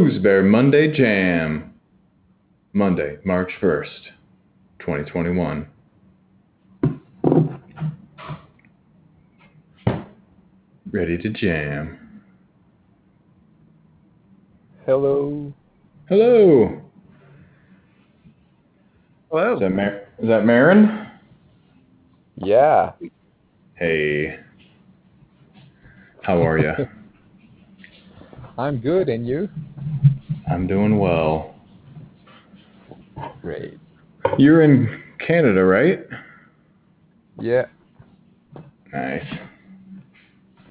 Oosberg Monday Jam. Monday, March 1st, 2021. Ready to jam. Hello. Hello. Hello. Is that Marin? Yeah. Hey. How are you? I'm good, and you? I'm doing well. Great. You're in Canada, right? Yeah. Nice.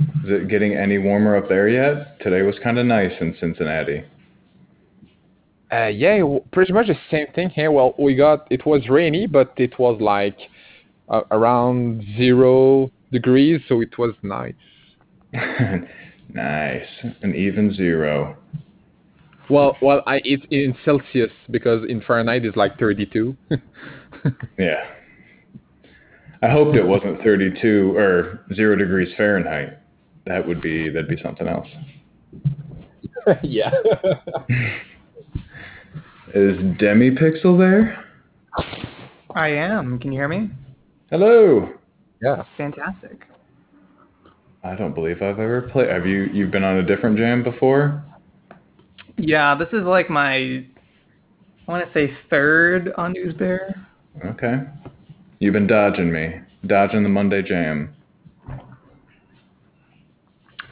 Is it getting any warmer up there yet? Today was kind of nice in Cincinnati. Yeah, pretty much the same thing here. Well, it was rainy, but it was like around 0 degrees, so it was nice. Nice. An even zero. Well, it's in Celsius, because in Fahrenheit it's like 32. Yeah. I hoped it wasn't 32 or 0 degrees Fahrenheit. That'd be something else. Yeah. Is DemiPixel there? I am. Can you hear me? Hello. Yeah. Fantastic. I don't believe I've ever played. Have you? You've been on a different jam before? Yeah, this is like my, I want to say, third on News Bear. Okay. You've been dodging me. Dodging the Monday Jam.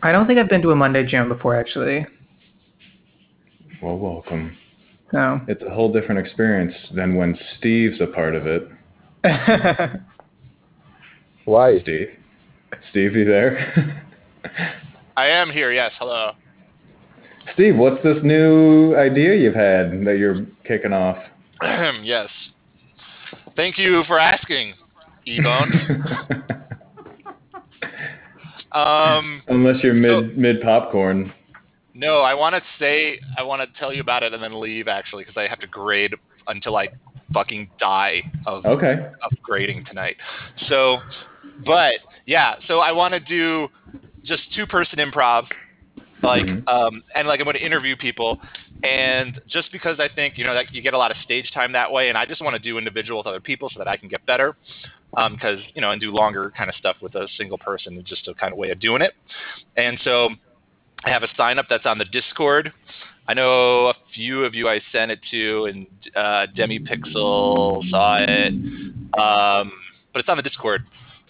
I don't think I've been to a Monday Jam before, actually. Well, welcome. No. It's a whole different experience than when Steve's a part of it. Why, Steve? Steve, you there? I am here, yes. Hello. Steve, what's this new idea you've had that you're kicking off? Yes. Thank you for asking, E-Bone. Unless you're mid popcorn. No, I want to tell you about it and then leave, actually, because I have to grade until I fucking die of grading tonight. So, but yeah, so I want to do just 2-person improv, like, mm-hmm. And like I'm going to interview people. And just because I think, that you get a lot of stage time that way, and I just want to do individual with other people so that I can get better, because, and do longer kind of stuff with a single person is just a kind of way of doing it. And so I have a sign-up that's on the Discord. I know a few of you I sent it to, and DemiPixel saw it, but it's on the Discord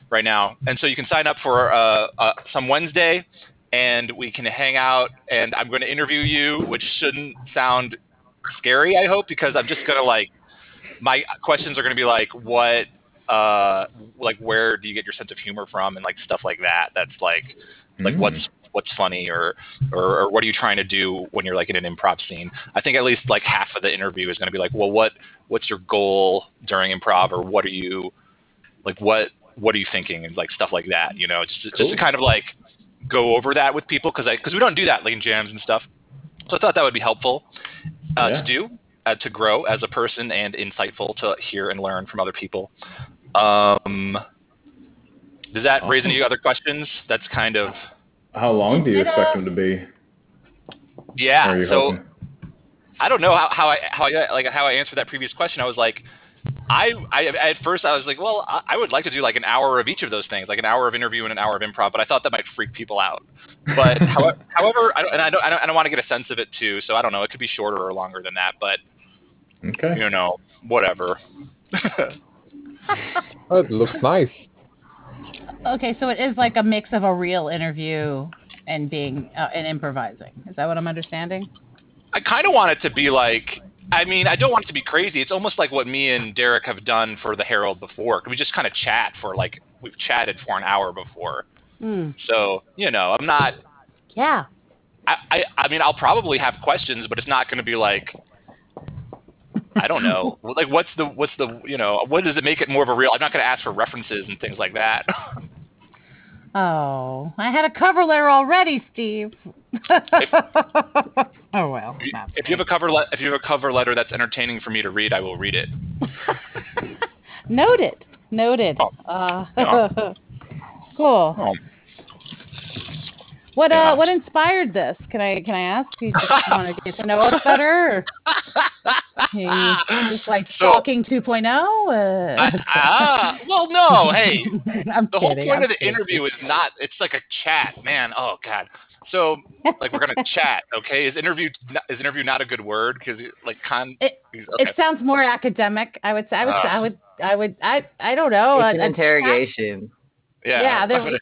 right now. And so you can sign up for some Wednesday, and we can hang out, and I'm going to interview you, which shouldn't sound scary, I hope, because I'm just going to, my questions are going to be, what, where do you get your sense of humor from, and, stuff like that. That's, what's funny, or what are you trying to do when you're, in an improv scene? I think at least, half of the interview is going to be, what's your goal during improv, or what are you, what are you thinking, and, stuff like that, Just to kind of, go over that with people, because we don't do that in jams and stuff. So I thought that would be helpful to do, to grow as a person, and insightful to hear and learn from other people. Does that raise any other questions? That's kind of... How long do you expect them to be? Yeah, so hoping? I don't know how I answered that previous question. I was like... I at first I was like, well, I would like to do an hour of each of those things, an hour of interview and an hour of improv, but I thought that might freak people out. But however, I don't want to get a sense of it too, so I don't know. It could be shorter or longer than that, but okay. Whatever. Oh, it looks nice. Okay, so it is a mix of a real interview and being and improvising. Is that what I'm understanding? I kind of want it to be I don't want it to be crazy. It's almost like what me and Derek have done for the Herald before. We just kind of chat for we've chatted for an hour before. Mm. So, I'm not... Yeah. I mean, I'll probably have questions, but it's not going to be I don't know. What's the what does it make it more of a real... I'm not going to ask for references and things like that. Oh, I had a cover letter already, Steve. Oh well. If you have a cover letter that's entertaining for me to read, I will read it. Noted. Cool. What inspired this? Can I ask? You just want to get to know us better? Just like stalking 2.0? Well, no. Hey, the whole point of the interview is not. It's like a chat, man. Oh God. So like we're gonna chat, okay? Is interview not a good word? Because like It sounds more academic. I would say. I don't know. It's an interrogation. You're gonna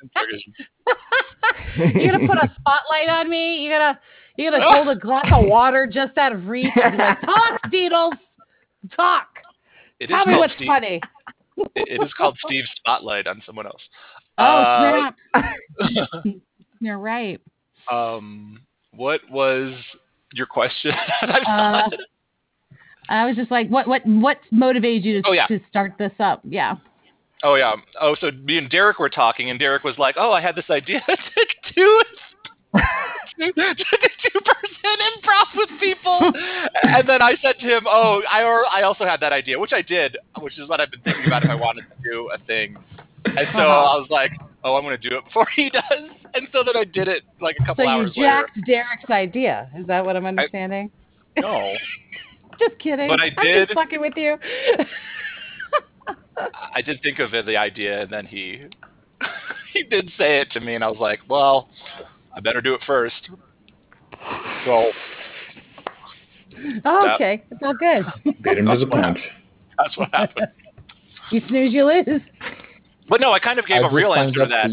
put a spotlight on me. You're gonna hold a glass of water just out of reach and be like, "Talk, Steedles, talk." Tell me what's funny. It is called Steve's Spotlight on someone else. Oh snap! You're right. What was your question? I was just like, what motivated you to start this up? Yeah. Oh, yeah. Oh, so me and Derek were talking, and Derek was like, oh, I had this idea to do a 2% improv with people. And then I said to him, oh, I also had that idea, which I did, which is what I've been thinking about if I wanted to do a thing. And so I was like, oh, I'm going to do it before he does. And so then I did it like a couple hours later. So you jacked Derek's idea. Is that what I'm understanding? No. Just kidding. But I did. I'm just fucking with you. I did think of the idea, and then he did say it to me, and I was like, well, I better do it first. So. Oh, okay. It's all good. Beat him to the punch. That's what happened. You snooze, you lose. But no, I kind of gave a real answer to that.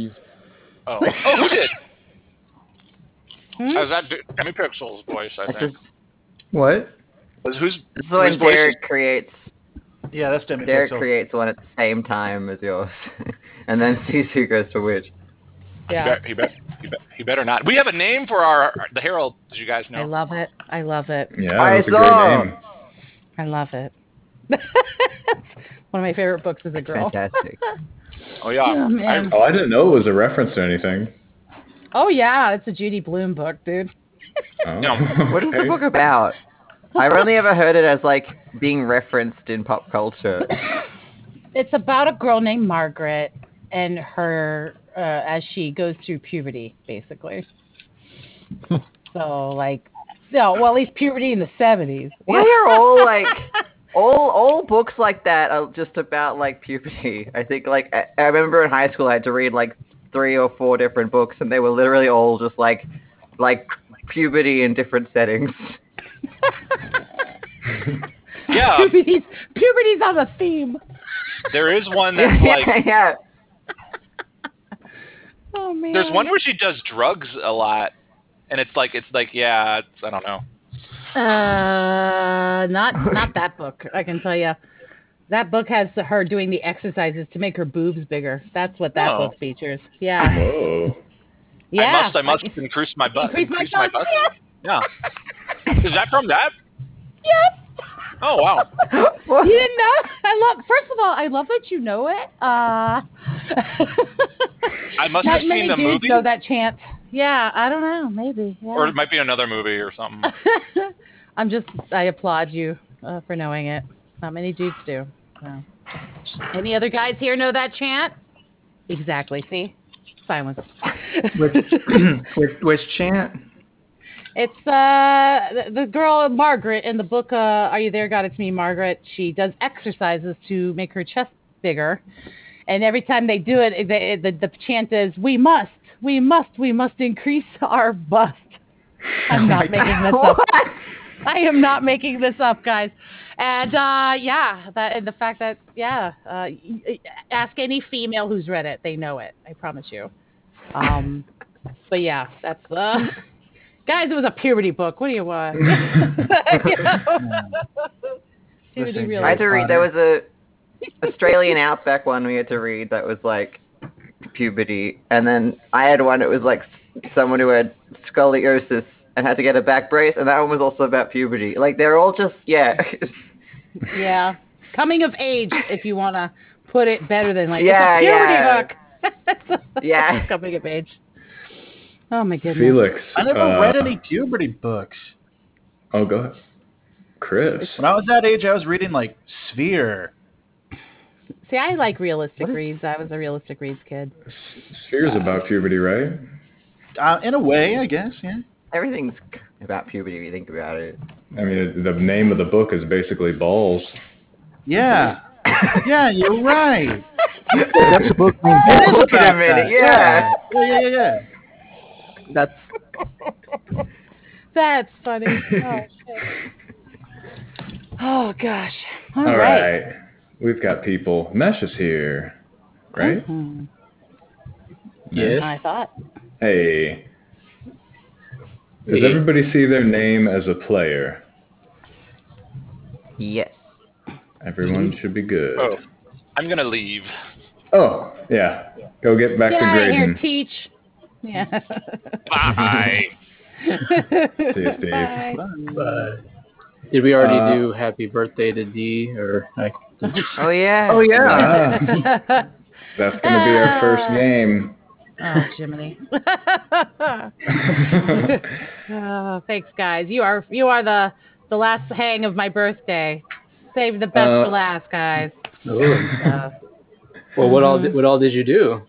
Oh, who did? Was that DemiPixel's voice, I think. What? This is the one Derek creates. Yeah, that's DemiPixel. Derek creates one at the same time as yours, and then sees who goes to which. Yeah, he better not. We have a name for the Herald, as you guys know. I love it. I love it. Yeah, that's a great name. I love it. One of my favorite books as a girl. Fantastic. Oh yeah. I didn't know it was a reference to anything. Oh yeah, it's a Judy Blume book, dude. No. What is the book about? I've only ever heard it as like being referenced in pop culture. It's about a girl named Margaret and her as she goes through puberty, basically. So like, at least puberty in the 70s. Why are all like all books like that are just about like puberty? I think like I remember in high school I had to read like 3 or 4 different books, and they were literally all just like puberty in different settings. Yeah, puberty's on the theme. There is one that's like, oh man. There's one where she does drugs a lot, and it's I don't know. Not that book. I can tell you, that book has her doing the exercises to make her boobs bigger. That's what that book features. Yeah. Whoa. Yeah. I must increase my butt. Increase my butt. Yes. Yeah. Is that from that? Yes. Oh wow. You didn't know? First of all, I love that you know it. I must have seen the movie. Not many dudes know that chant. Yeah, I don't know. Maybe. Yeah. Or it might be another movie or something. I applaud you for knowing it. Not many dudes do. No. Any other guys here know that chant? Exactly. See? Silence. Which chant? It's the girl Margaret in the book. Are You There, God? It's Me, Margaret. She does exercises to make her chest bigger, and every time they do it, the chant is, "We must increase our bust." I'm not making this up. I am not making this up, guys. And ask any female who's read it; they know it. I promise you. But yeah, that's the. Guys, it was a puberty book. What do you want? Listen, really I had to read. There was a Australian Outback one we had to read that was like puberty, and then I had one. It was like someone who had scoliosis and had to get a back brace, and that one was also about puberty. Like they're all just yeah, coming of age. If you want to put it better than it's a puberty book. It's coming of age. Oh my goodness, Felix! I never read any puberty books. Oh, go ahead, Chris. When I was that age, I was reading like Sphere. See, I like realistic reads. I was a realistic reads kid. Sphere's about puberty, right? In a way, I guess, yeah. Everything's about puberty if you think about it. I mean, the name of the book is basically balls. Yeah. Yeah, you're right. That's a book. Look at it. Yeah. Yeah. That's funny. Oh, shit. Oh gosh. All right. We've got people. Mesh is here, right? Mm-hmm. Yes. I thought. Hey. Does everybody see their name as a player? Yes. Everyone should be good. Oh, I'm going to leave. Oh, yeah. Go get back to grading. Get out of here, teach. Yeah. Bye. See you, Steve. Bye. Bye. Did we already do happy birthday to D? Or Oh, yeah. Oh, yeah. That's going to be our first game. Oh, Jiminy. Oh, thanks, guys. You are the last hang of my birthday. Save the best for last, guys. Well, what all did you do?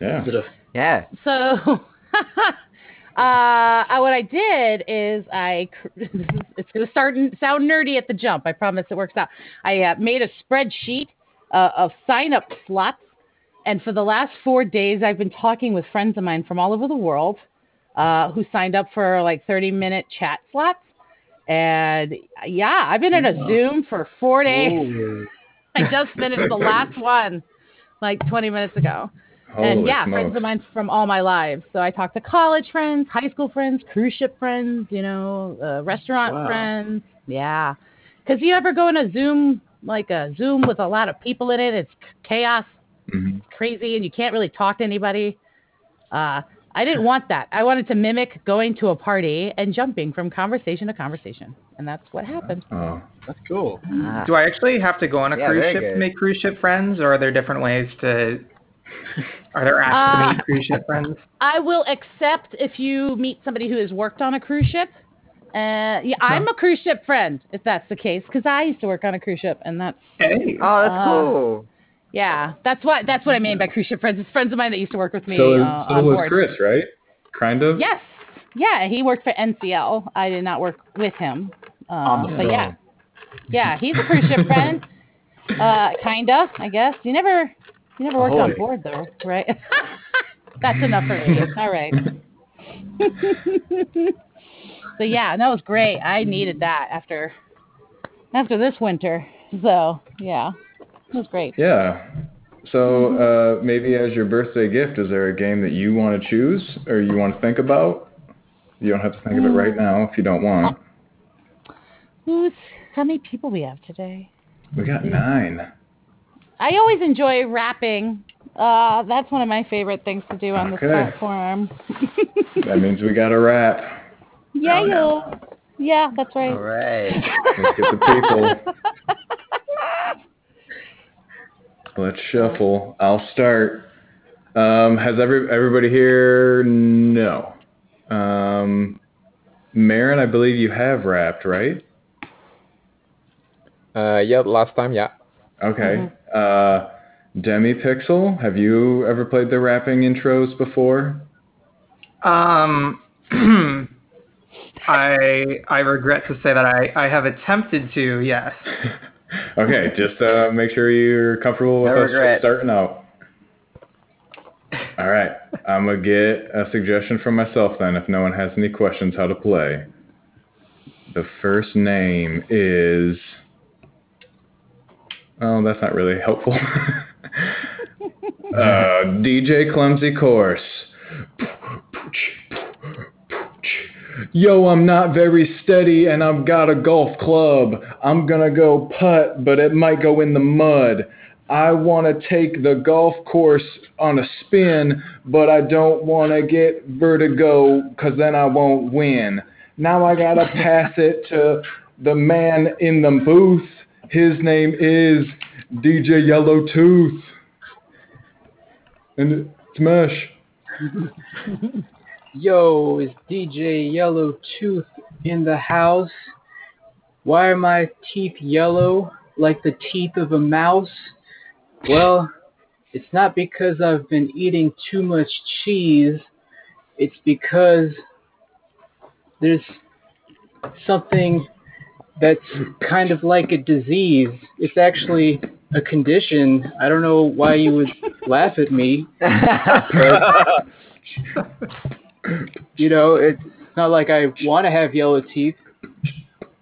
Yeah. Yeah. So... what I did is it's going to sound nerdy at the jump. I promise it works out. I made a spreadsheet of sign-up slots. And for the last 4 days, I've been talking with friends of mine from all over the world who signed up for like 30-minute chat slots. And yeah, I've been in a Zoom for 4 days. Oh. I just finished the last one like 20 minutes ago. And smokes. Friends of mine from all my lives. So I talked to college friends, high school friends, cruise ship friends, restaurant friends. Yeah. Because you ever go in a Zoom, like a Zoom with a lot of people in it, it's chaos, it's crazy, and you can't really talk to anybody. I didn't want that. I wanted to mimic going to a party and jumping from conversation to conversation. And that's what happened. Oh, that's cool. Do I actually have to go on a cruise ship to make cruise ship friends, or are there different ways to... Are there apps to meet cruise ship friends? I will accept if you meet somebody who has worked on a cruise ship. I'm a cruise ship friend, if that's the case, because I used to work on a cruise ship, and that's... Hey. Oh, that's cool. Yeah, that's what I mean by cruise ship friends. It's friends of mine that used to work with me so on board. So was Chris, right? Kind of? Yes. Yeah, he worked for NCL. I did not work with him. But yeah. Yeah, he's a cruise ship friend. Kinda, I guess. You never worked on board, though, right? That's enough for me. All right. So, yeah, and that was great. I needed that after this winter. So, yeah, it was great. Yeah. So maybe as your birthday gift, is there a game that you want to choose or you want to think about? You don't have to think of it right now if you don't want. How many people we have today? We got 9. I always enjoy rapping. That's one of my favorite things to do on this platform. That means we got a rap. Yeah, yeah, that's right. All right. Let's get the people. Let's shuffle. I'll start. Has everybody here? No. Marin, I believe you have rapped, right? Yeah, last time, yeah. Okay. DemiPixel, have you ever played the rapping intros before? I regret to say that I have attempted to, yes. Okay, just make sure you're comfortable with us starting out. All right, I'm going to get a suggestion from myself then if no one has any questions how to play. The first name is... Oh, that's not really helpful. DJ Clumsy Course. Yo, I'm not very steady and I've got a golf club. I'm gonna go putt, but it might go in the mud. I want to take the golf course on a spin, but I don't want to get vertigo because then I won't win. Now I gotta pass it to the man in the booth. His name is DJ Yellowtooth. And Smash. Yo, is DJ Yellowtooth in the house? Why are my teeth yellow like the teeth of a mouse? Well, it's not because I've been eating too much cheese. it's because there's something that's kind of like a disease. It's actually a condition. I don't know why you would laugh at me. But, you know, it's not like I want to have yellow teeth.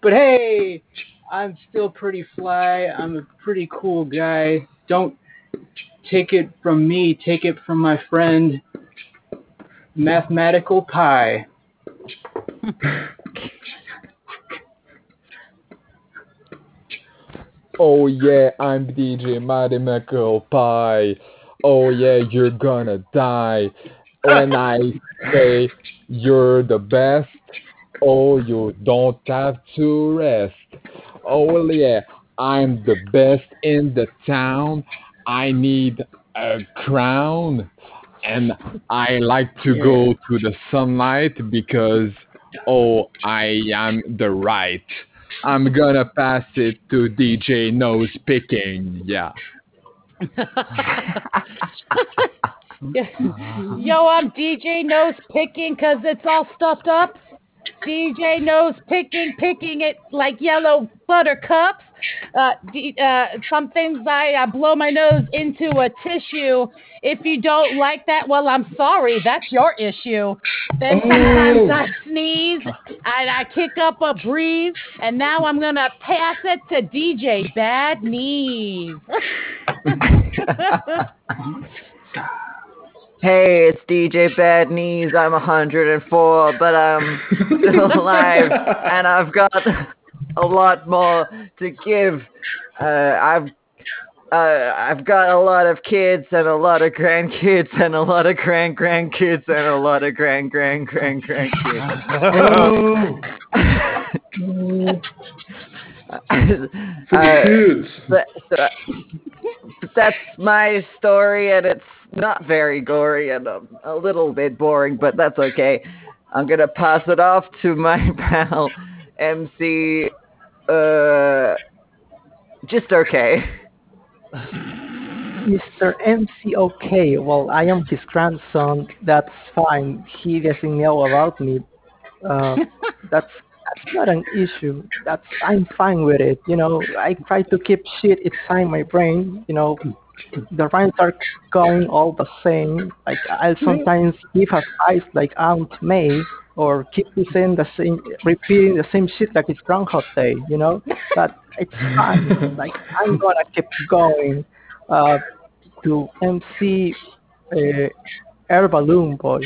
But hey, I'm still pretty fly. I'm a pretty cool guy. Don't take it from me. Take it from my friend, Mathematical Pie. Oh yeah, I'm DJ Mathematical Pie. Oh yeah, you're gonna die. When I say you're the best, oh, you don't have to rest. Oh yeah, I'm the best in the town. I need a crown. And I like to go to the sunlight because, oh, I am the right. I'm gonna pass it to DJ Nose Picking. Yeah. Yo, I'm DJ Nose Picking because it's all stuffed up. DJ Nose Picking, picking it like yellow buttercups. Some things I blow my nose into a tissue. If you don't like that, well, I'm sorry. That's your issue. Then sometimes I sneeze, I kick up a breeze, and now I'm going to pass it to DJ Bad Knees. Hey, it's DJ Bad Knees. I'm 104, but I'm still alive, and I've got a lot more to give. I've got a lot of kids and a lot of grandkids and a lot of grandkids and a lot of grandkids. For the kids. But that's my story, and it's not very gory and a little bit boring, but that's okay. I'm going to pass it off to my pal, MC, just okay. Mr. MC okay, well, I am his grandson, that's fine. He doesn't know about me. That's not an issue. I'm fine with it. You know, I try to keep shit inside my brain. You know, the rhymes are going all the same. Like, I'll sometimes give advice like Aunt May, or keep saying repeating the same shit like it's Groundhog Day. You know, but it's fine. Like, I'm gonna keep going. To MC Air Balloon Boy.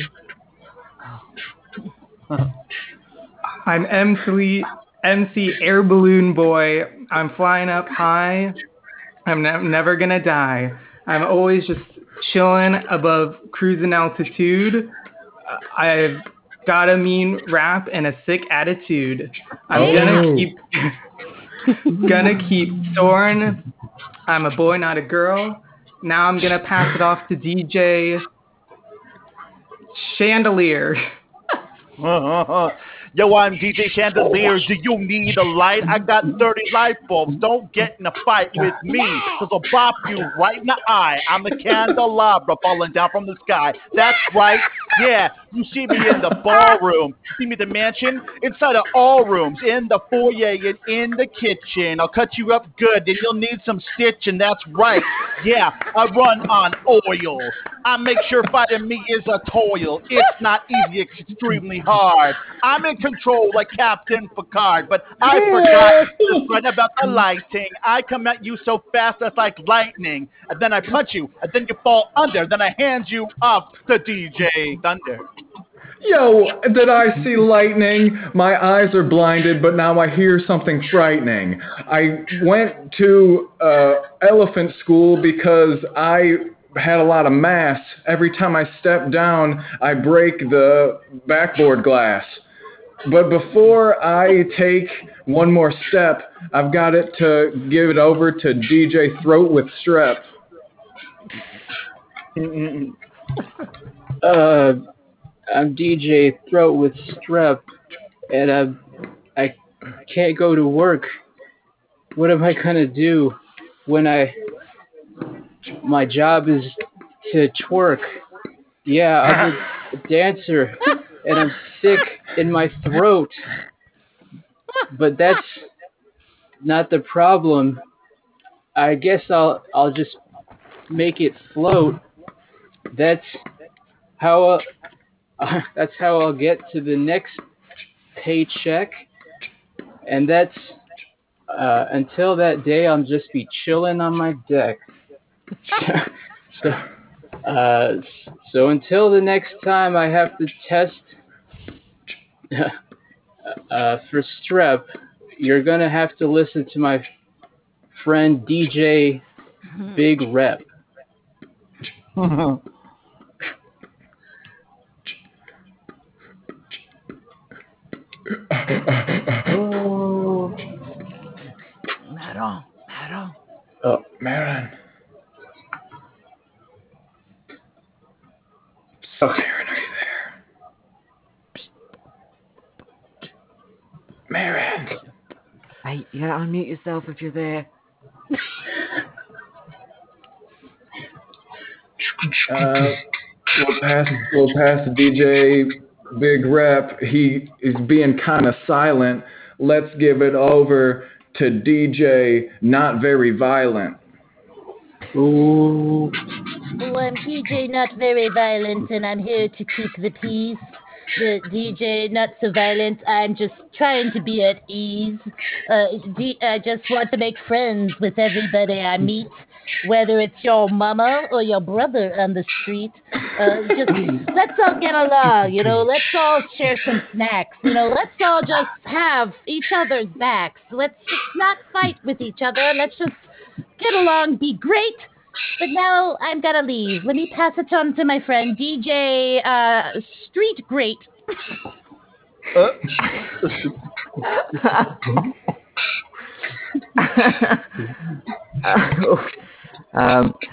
I'm MC Air Balloon Boy. I'm flying up high. I'm never going to die. I'm always just chilling above cruising altitude. I've got a mean rap and a sick attitude. I'm going to keep soaring. I'm a boy, not a girl. Now I'm going to pass it off to DJ Chandelier. Yo, I'm DJ Chandelier. Do you need a light? I got 30 light bulbs. Don't get in a fight with me, because I'll bop you right in the eye. I'm the candelabra falling down from the sky. That's right. Yeah, you see me in the ballroom. You see me at the mansion, inside of all rooms, in the foyer and in the kitchen. I'll cut you up good, then you'll need some stitching. That's right. Yeah, I run on oil. I make sure fighting me is a toil. It's not easy. It's extremely hard. I'm in control like Captain Picard, but I forgot to find about the lighting. I come at you so fast that's like lightning, and then I punch you, and then you fall under, then I hand you off to DJ Thunder. Yo, did I see lightning? My eyes are blinded, but now I hear something frightening. I went to elephant school because I had a lot of mass. Every time I step down, I break the backboard glass. But before I take one more step, I've got it to give it over to DJ Throat with Strep. I'm DJ Throat with Strep, and I can't go to work. What am I gonna do when my job is to twerk? Yeah, dancer, and I'm sick in my throat. But that's not the problem. I guess I'll just make it float. That's how I'll get to the next paycheck. And that's until that day, I'll just be chilling on my deck. So until the next time I have to test for strep, you're gonna have to listen to my friend DJ Big Rep. Oh. Maron. Oh, Maron. Okay. Maron, are you there? Psst. Maron. Hey, you gotta unmute yourself if you're there. We'll pass the DJ Big Rep. He is being kind of silent. Let's give it over to DJ Not Very Violent. Ooh. Well, I'm DJ Not Very Violent, and I'm here to keep the peace. The DJ Not So Violent, I'm just trying to be at ease. I just want to make friends with everybody I meet, whether it's your mama or your brother on the street. Let's all get along, you know. Let's all share some snacks, you know. Let's all just have each other's backs. Let's just not fight with each other. Let's just get along, be great. But now I'm gonna leave. Let me pass it on to my friend DJ Street Great.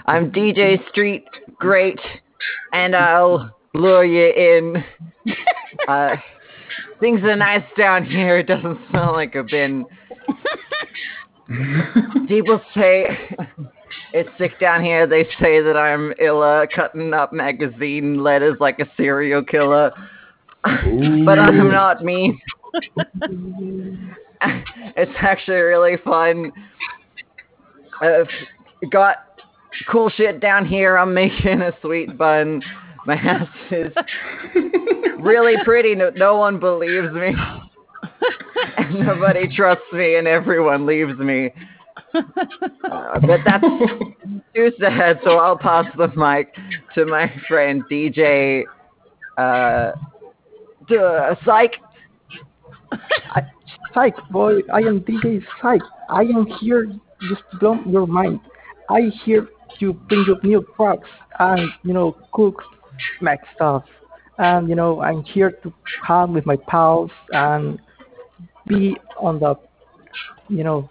I'm DJ Street Great, and I'll lure you in. Things are nice down here. It doesn't smell like a bin. People say it's sick down here. They say that I'm illa, cutting up magazine letters like a serial killer. But I'm not me. It's actually really fun. I've got cool shit down here. I'm making a sweet bun. My house is really pretty. No one believes me. And nobody trusts me, and everyone leaves me. But that's too sad, so I'll pass the mic to my friend DJ Psych. Psych, boy, I am DJ Psych. I am here just to blow your mind. I here to bring you new products and, you know, cook Mac stuff. And, you know, I'm here to hang with my pals and be on the, you know,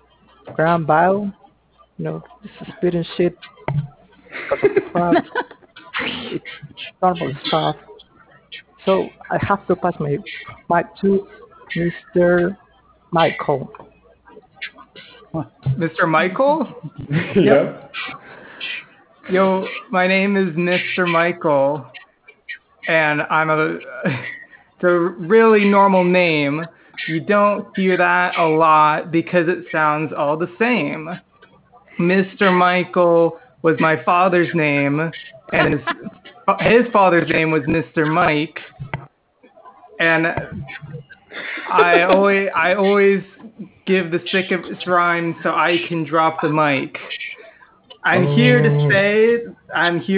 ground bio, you know, just spitting shit. It's normal stuff. So I have to pass my mic to Mr. Michael. Mr. Michael? Yep. Yo, my name is Mr. Michael, and it's a really normal name. You don't hear that a lot because it sounds all the same. Mr. Michael was my father's name, and his father's name was Mr. Mike. And I always give the sickest rhyme so I can drop the mic. I'm here to stay, and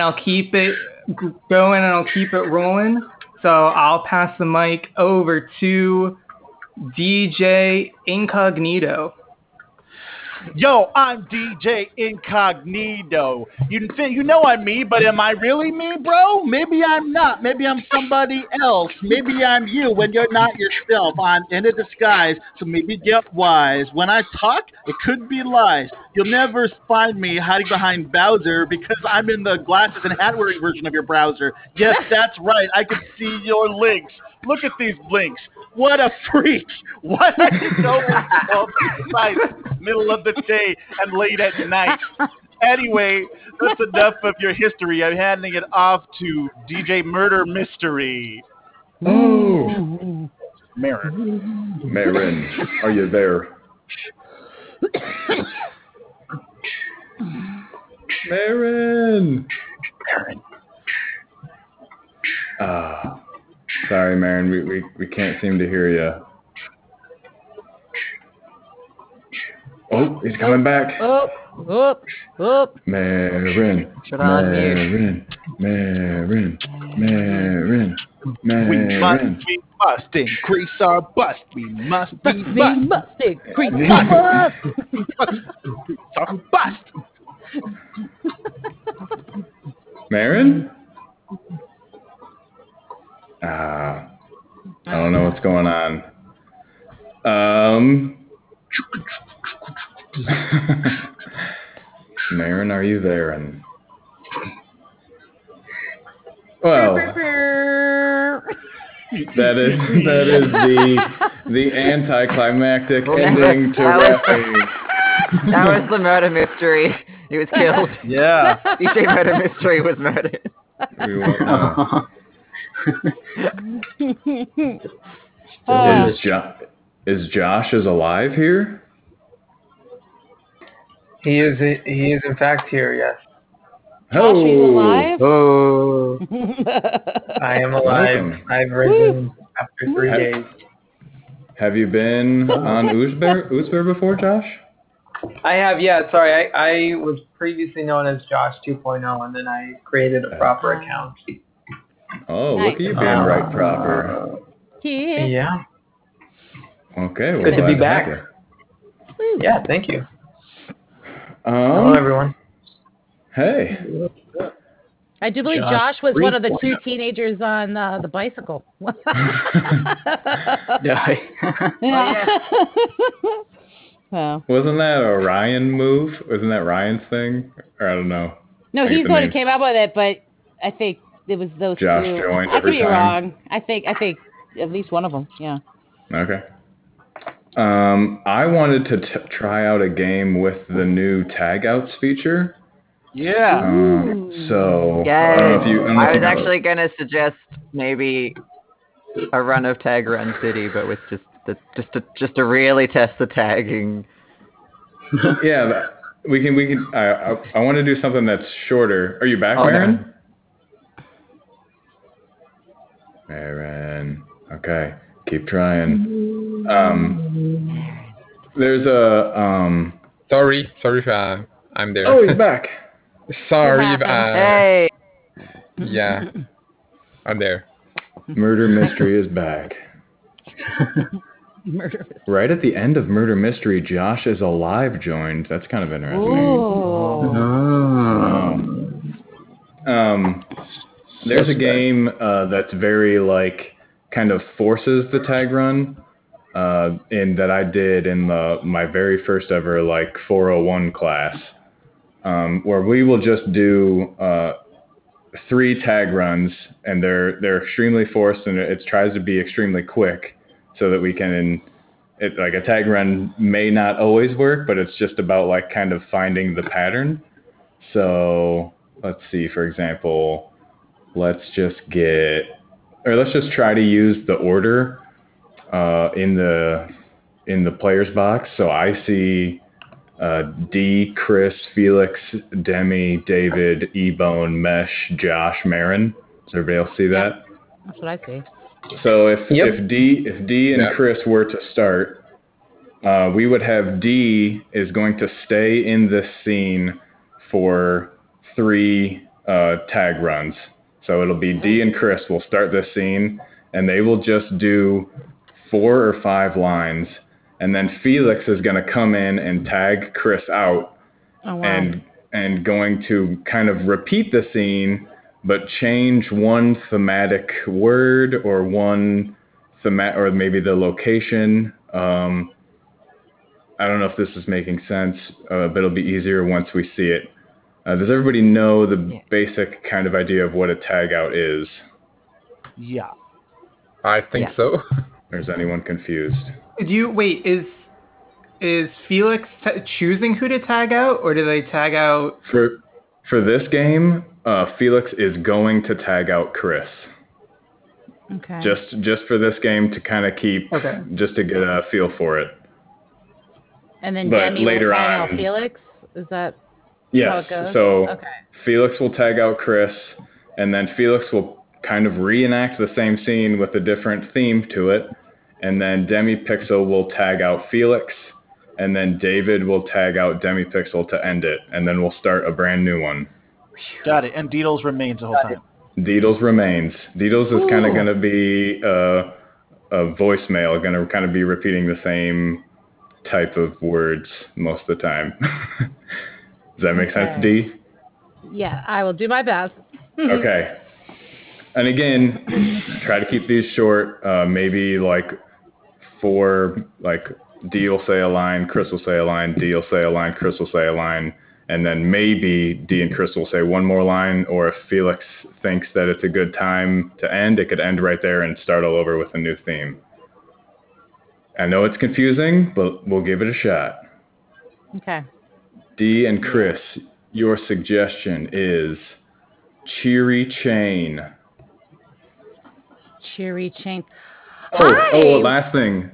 I'll keep it going and I'll keep it rolling. So I'll pass the mic over to DJ Incognito. Yo, I'm DJ Incognito. You know I'm me, but am I really me, bro? Maybe I'm not. Maybe I'm somebody else. Maybe I'm you when you're not yourself. I'm in a disguise, so maybe get wise. When I talk, it could be lies. You'll never find me hiding behind Bowser because I'm in the glasses and hat-wearing version of your browser. Yes, that's right. I can see your links. Look at these links. What a freak. What a middle of the day and late at night. Anyway, that's enough of your history. I'm handing it off to DJ Murder Mystery. Oh. Marin. Marin, are you there? Marin. Marin. Sorry, Marin. We can't seem to hear you. Oh, he's coming back. Oh. Marin. Marin. We must increase our bust. We must increase our bust. Marin? I don't know what's going on. Marin, are you there? And well, that is the anticlimactic ending to Rappy. That was the murder mystery. He was killed. Yeah, DJ Murder Mystery was murdered. We won't know. Is Josh is alive here? He is in fact here, yes. Josh, are you alive? Oh. I am alive. I've risen after 3 days. Have you been on Oosberg before, Josh? I have, yeah. Sorry, I was previously known as Josh 2.0, and then I created a proper account. Oh, nice. Look at you being right proper. Yeah. Okay. Well, good to be back. Yeah, thank you. Hello, everyone. Hey. I do believe Josh was one of the two teenagers on the bicycle. Wow. Wasn't that a Ryan move? Wasn't that Ryan's thing? Or I don't know. No, he's the one who came up with it, but I think it was those Josh two. Joined I could be wrong. I think at least one of them. Yeah. Okay. I wanted to try out a game with the new tag outs feature. Yeah. I don't know if you. I was actually going to suggest maybe a run of Tag Run City, but with just to really test the tagging. Yeah, but we can. I want to do something that's shorter. Are you back, Marin? Marin. Okay. Keep trying. There's a Sorry if I'm there. Oh, he's back. Sorry. Hey. Yeah, I'm there. Murder Mystery is back. Murder. Right at the end of Murder Mystery, Josh is alive. Joined. That's kind of interesting. Oh. There's a game that's very like. Kind of forces the tag run, and that I did in my very first ever like 401 class, where we will just do 3 tag runs, and they're extremely forced, and it tries to be extremely quick, so that we can. It like a tag run may not always work, but it's just about like kind of finding the pattern. So let's see. For example, let's just try to use the order in the player's box. So I see D, Chris, Felix, Demi, David, Ebone, Mesh, Josh, Marin. Does everybody else see that? Yep. That's what I see. So if D and Chris were to start, we would have D is going to stay in this scene for 3 tag runs. So it'll be D and Chris will start this scene, and they will just do 4 or 5 lines. And then Felix is going to come in and tag Chris out. Oh, wow. and going to kind of repeat the scene, but change one thematic word or or maybe the location. I don't know if this is making sense, but it'll be easier once we see it. Does everybody know the basic kind of idea of what a tag out is? Yeah. I think so. Or is anyone confused? Is Is Felix choosing who to tag out, or do they tag out? For this game, Felix is going to tag out Chris. Okay. Just for this game to kind of keep, just to get a feel for it. And then Demi later will tag out Felix? Is that how it goes? So Felix will tag out Chris, and then Felix will kind of reenact the same scene with a different theme to it. And then DemiPixel will tag out Felix, and then David will tag out DemiPixel to end it, and then we'll start a brand new one. Got it. And Deedles remains the whole time. Deedles remains. Deedles is kind of going to be a voicemail, going to kind of be repeating the same type of words most of the time. Does that make sense, D? Yeah, I will do my best. Okay. And again, try to keep these short, maybe like... D will say a line, Chris will say a line, D will say a line, Chris will say a line, and then maybe D and Chris will say one more line, or if Felix thinks that it's a good time to end, it could end right there and start all over with a new theme. I know it's confusing, but we'll give it a shot. Okay. D and Chris, your suggestion is Cheery Chain. Cheery Chain. Oh, last thing.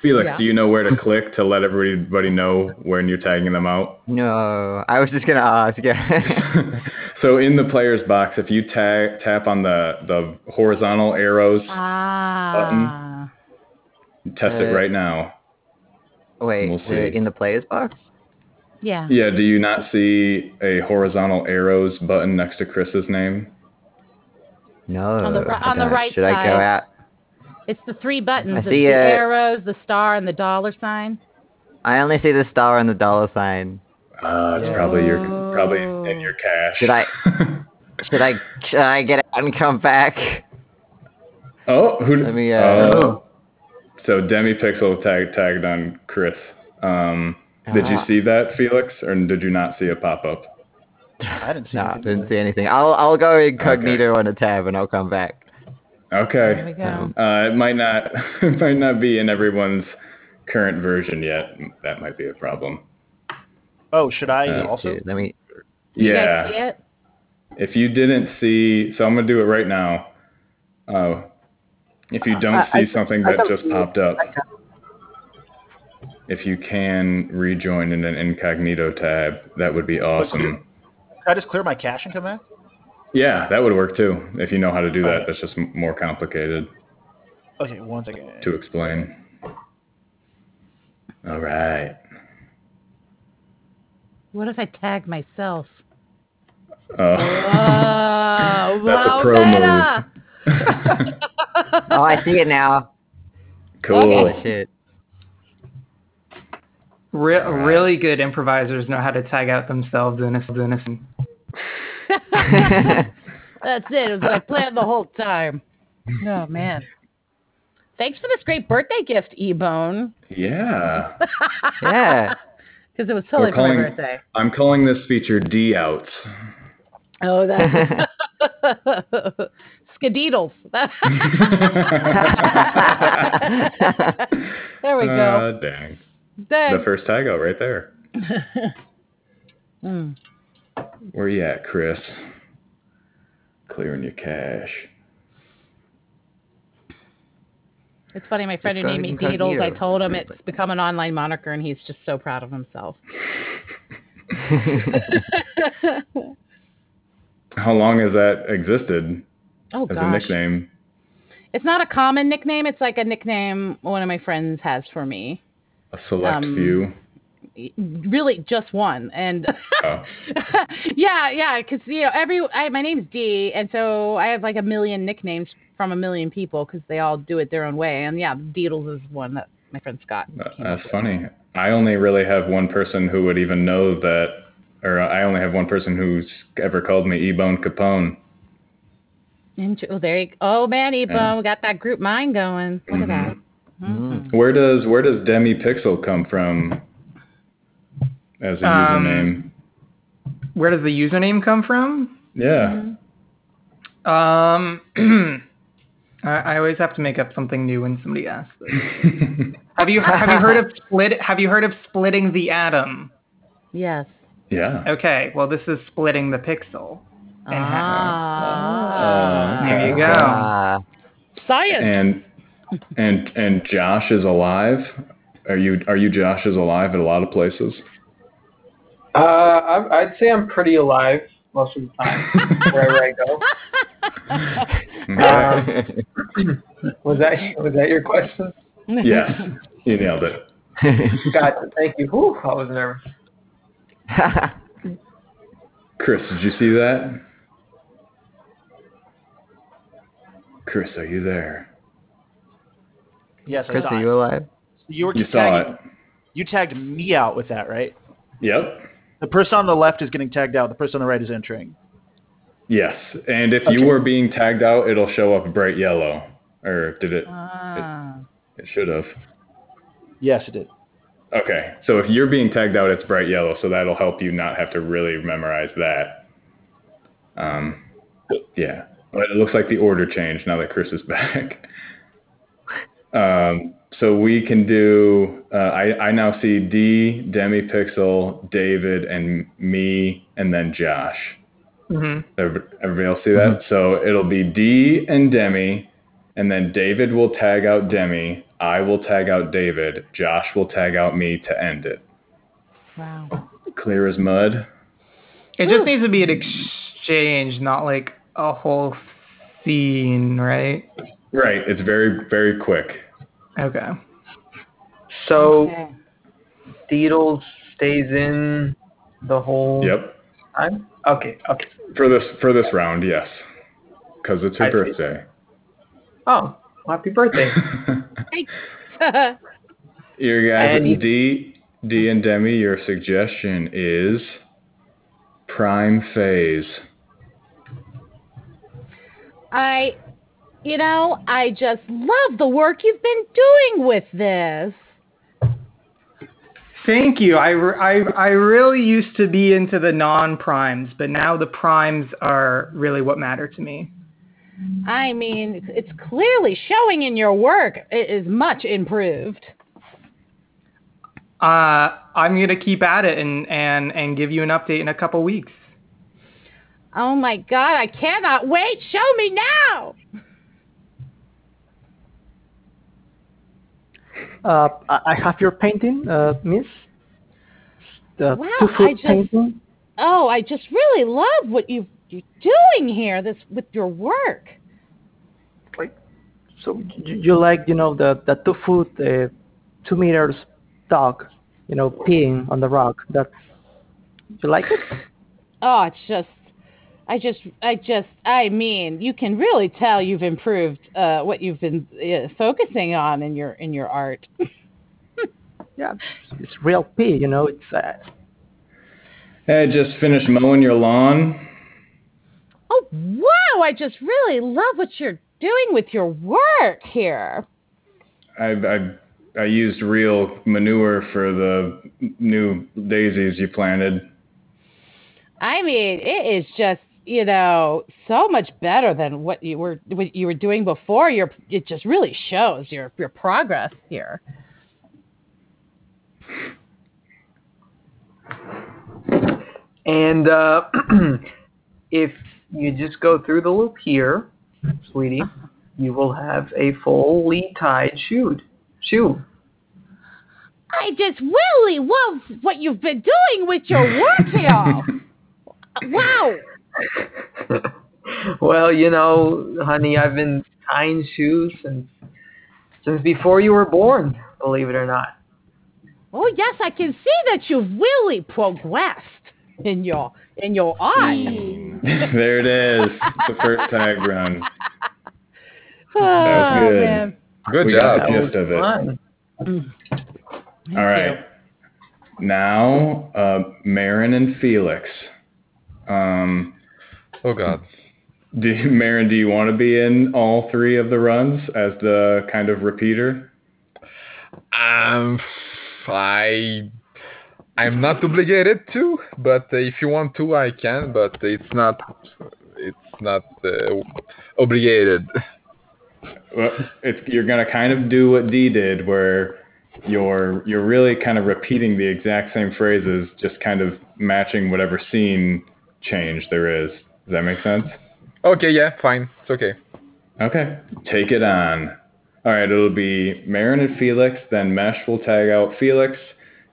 Felix, do you know where to click to let everybody know when you're tagging them out? No, I was just going to ask. Yeah. So in the player's box, if you tap on the horizontal arrows button, test it right now. Wait, we'll see. In the player's box? Yeah. Yeah, do you not see a horizontal arrows button next to Chris's name? No. On the right side. Should I go out? It's the three buttons. It's the arrows, the star, and the dollar sign. I only see the star and the dollar sign. It's probably in your cache. Should I? should I get out and come back? Oh, who? Let me. So DemiPixel tagged on Chris. Did you see that, Felix, or did you not see a pop up? I didn't see. No, didn't see anything. I'll go incognito on a tab and I'll come back. Okay. There we go. It might not be in everyone's current version yet. That might be a problem. Oh, should I also? Let me. Yeah. You guys see it? If you didn't see, so I'm gonna do it right now. If you don't see something that just popped up, if you can rejoin in an incognito tab, that would be awesome. Can I just clear my cache and come back? Yeah, that would work too. If you know how to do that, that's just more complicated. Okay, one second. To explain. All right. What if I tag myself? That's a pro move. Oh, I see it now. Cool. Okay. Shit. Really good improvisers know how to tag out themselves in a scene. That's it. It was my plan the whole time. Oh, man. Thanks for this great birthday gift, E-Bone. Yeah. Yeah. Because it was totally my birthday. I'm calling this feature D-Outs. Oh, that's... Skadeedles. There we go. Dang. The first tag out right there. Where you at, Chris? Clearing your cache. It's funny, my friend who named me Deedles, I told him it's become an online moniker, and he's just so proud of himself. How long has that existed as a nickname? It's not a common nickname. It's like a nickname one of my friends has for me. A select few. Really just one. And because my name's D, and so I have like a million nicknames from a million people because they all do it their own way, and Deedles is one that my friend Scott that's funny with. I only really have one person who would even know that, or I only have one person who's ever called me E-Bone Capone. E-Bone got that group mind going. Look at that. Where does DemiPixel come from as a username? Where does the username come from? Yeah. I always have to make up something new when somebody asks this. Have you heard of split? Have you heard of splitting the atom? Yes. Yeah. Okay. Well, this is splitting the pixel. There you go. Science. And Josh is alive. Are you Josh is alive at a lot of places? I'd say I'm pretty alive most of the time wherever I go. Was that your question? Yes, you nailed it. Gotcha. Thank you. Whew, I was nervous. Chris, did you see that? Chris, are you there? Yes, Chris, I saw Chris, are you alive? So you saw it. You tagged me out with that, right? Yep. The person on the left is getting tagged out. The person on the right is entering. Yes, and if you were being tagged out, it'll show up bright yellow. Or did it? It should have. Yes, it did. Okay, so if you're being tagged out, it's bright yellow, so that'll help you not have to really memorize that. Yeah, but it looks like the order changed now that Chris is back. So we can do, I now see D, DemiPixel, David, and me, and then Josh. Mm-hmm. Everybody else see that? Mm-hmm. So it'll be D and Demi, and then David will tag out Demi, I will tag out David, Josh will tag out me to end it. Wow. Oh, clear as mud. It just needs to be an exchange, not like a whole scene, right? Right. It's very, very quick. Okay. So Deedle stays in the whole time? Okay. For this round, yes. Because it's her birthday. Oh, happy birthday. Thanks. Your guys, D and Demi, your suggestion is prime phase. I just love the work you've been doing with this. Thank you. I really used to be into the non-primes, but now the primes are really what matter to me. I mean, it's clearly showing in your work. It is much improved. I'm going to keep at it and give you an update in a couple weeks. Oh, my God. I cannot wait. Show me now. I have your painting, miss. The wow, 2-foot painting. I just really love what you're doing here with your work. Like, so you like, the 2-foot, 2 meters dog, peeing on the rock. You like it? Oh, it's just, you can really tell you've improved what you've been focusing on in your art. Yeah, it's real pee, It's. Hey, just finished mowing your lawn. Oh wow! I just really love what you're doing with your work here. I used real manure for the new daisies you planted. I mean, it is just, so much better than what you were doing before. It just really shows your progress here. And if you just go through the loop here, sweetie, you will have a fully tied shoe. I just really love what you've been doing with your work here. Wow. Well, honey, I've been tying shoes since before you were born, believe it or not. Oh yes, I can see that you've really progressed in your art. There it is. The first tag run. That was good. Man. Good job. Got the gist of it. All right. Now, Marin and Felix. Oh God. Marin, do you want to be in all three of the runs as the kind of repeater? I'm not obligated to, but if you want to, I can. But it's not obligated. You're going to kind of do what Dee did, where you're really kind of repeating the exact same phrases, just kind of matching whatever scene change there is. Does that make sense? Okay, yeah, fine. It's okay. Okay, take it on. All right, it'll be Marin and Felix, then Mesh will tag out Felix,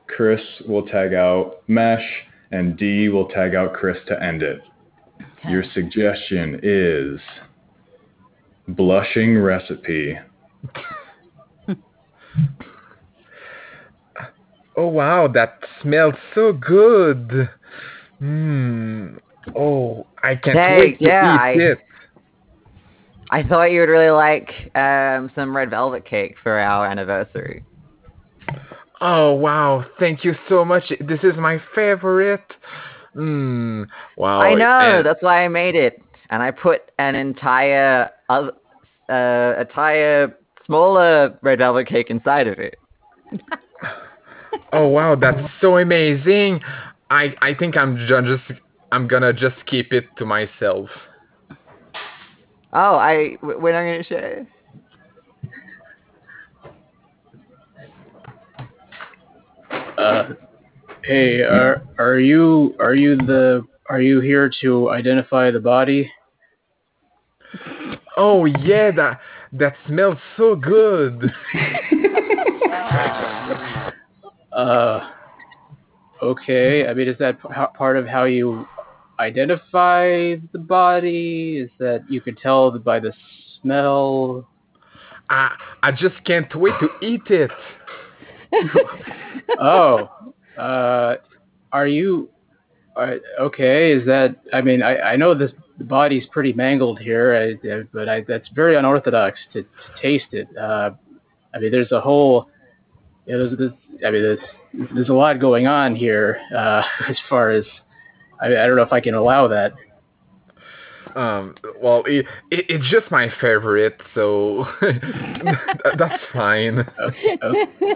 Chris will tag out Mesh, and Dee will tag out Chris to end it. Okay. Your suggestion is blushing recipe. Oh, wow, that smells so good. Oh, I can't wait to eat it. I thought you would really like some red velvet cake for our anniversary. Oh, wow. Thank you so much. This is my favorite. Wow. I know. That's why I made it. And I put an entire smaller red velvet cake inside of it. Oh, wow. That's so amazing. I think I'm gonna just keep it to myself. Oh, we're not gonna share. Hey, are you here to identify the body? Oh yeah, that smells so good. Okay. I mean, is that part of how you identify the body? Is that you could tell by the smell? I just can't wait to eat it. Okay, is that, I mean, I know this body's pretty mangled here, but that's very unorthodox to taste it. I mean, there's a whole, you know, there's a lot going on here as far as, I don't know if I can allow that. Well, it's just my favorite, so that's fine.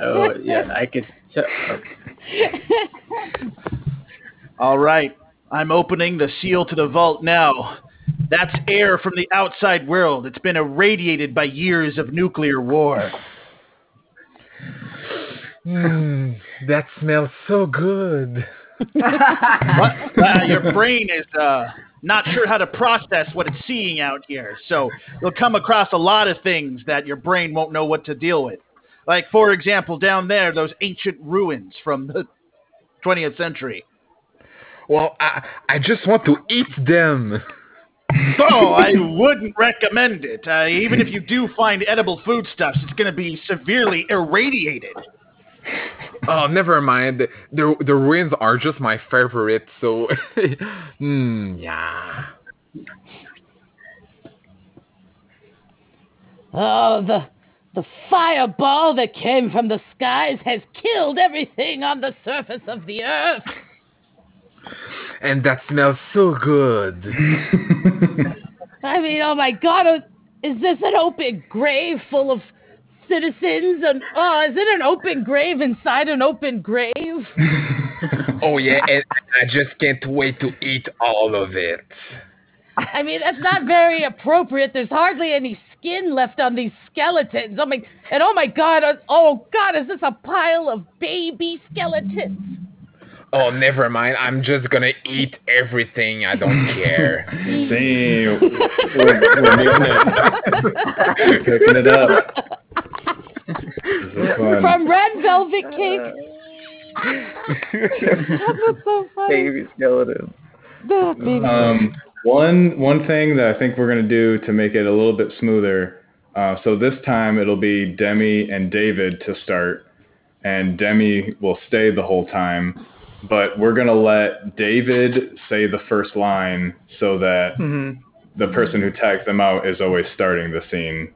Oh, yeah, I could. All right, I'm opening the seal to the vault now. That's air from the outside world. It's been irradiated by years of nuclear war. That smells so good. Your brain is not sure how to process what it's seeing out here, so you'll come across a lot of things that your brain won't know what to deal with. Like, for example, down there, those ancient ruins from the 20th century. Well, I just want to eat them. Oh, I wouldn't recommend it. Even if you do find edible foodstuffs, it's going to be severely irradiated. Oh, never mind. The ruins are just my favorite, so... yeah. Oh, the fireball that came from the skies has killed everything on the surface of the earth. And that smells so good. I mean, oh my God, is this an open grave full of... citizens, and is it an open grave inside an open grave? Oh yeah, and I just can't wait to eat all of it. I mean, that's not very appropriate. There's hardly any skin left on these skeletons. I mean, and oh my god, is this a pile of baby skeletons? Oh, never mind. I'm just gonna eat everything. I don't care. Damn, we're picking it up. From red velvet cake. That was so funny. Baby skeleton. One thing that I think we're gonna do to make it a little bit smoother. So this time it'll be Demi and David to start, and Demi will stay the whole time. But we're gonna let David say the first line so that the person who tags them out is always starting the scene.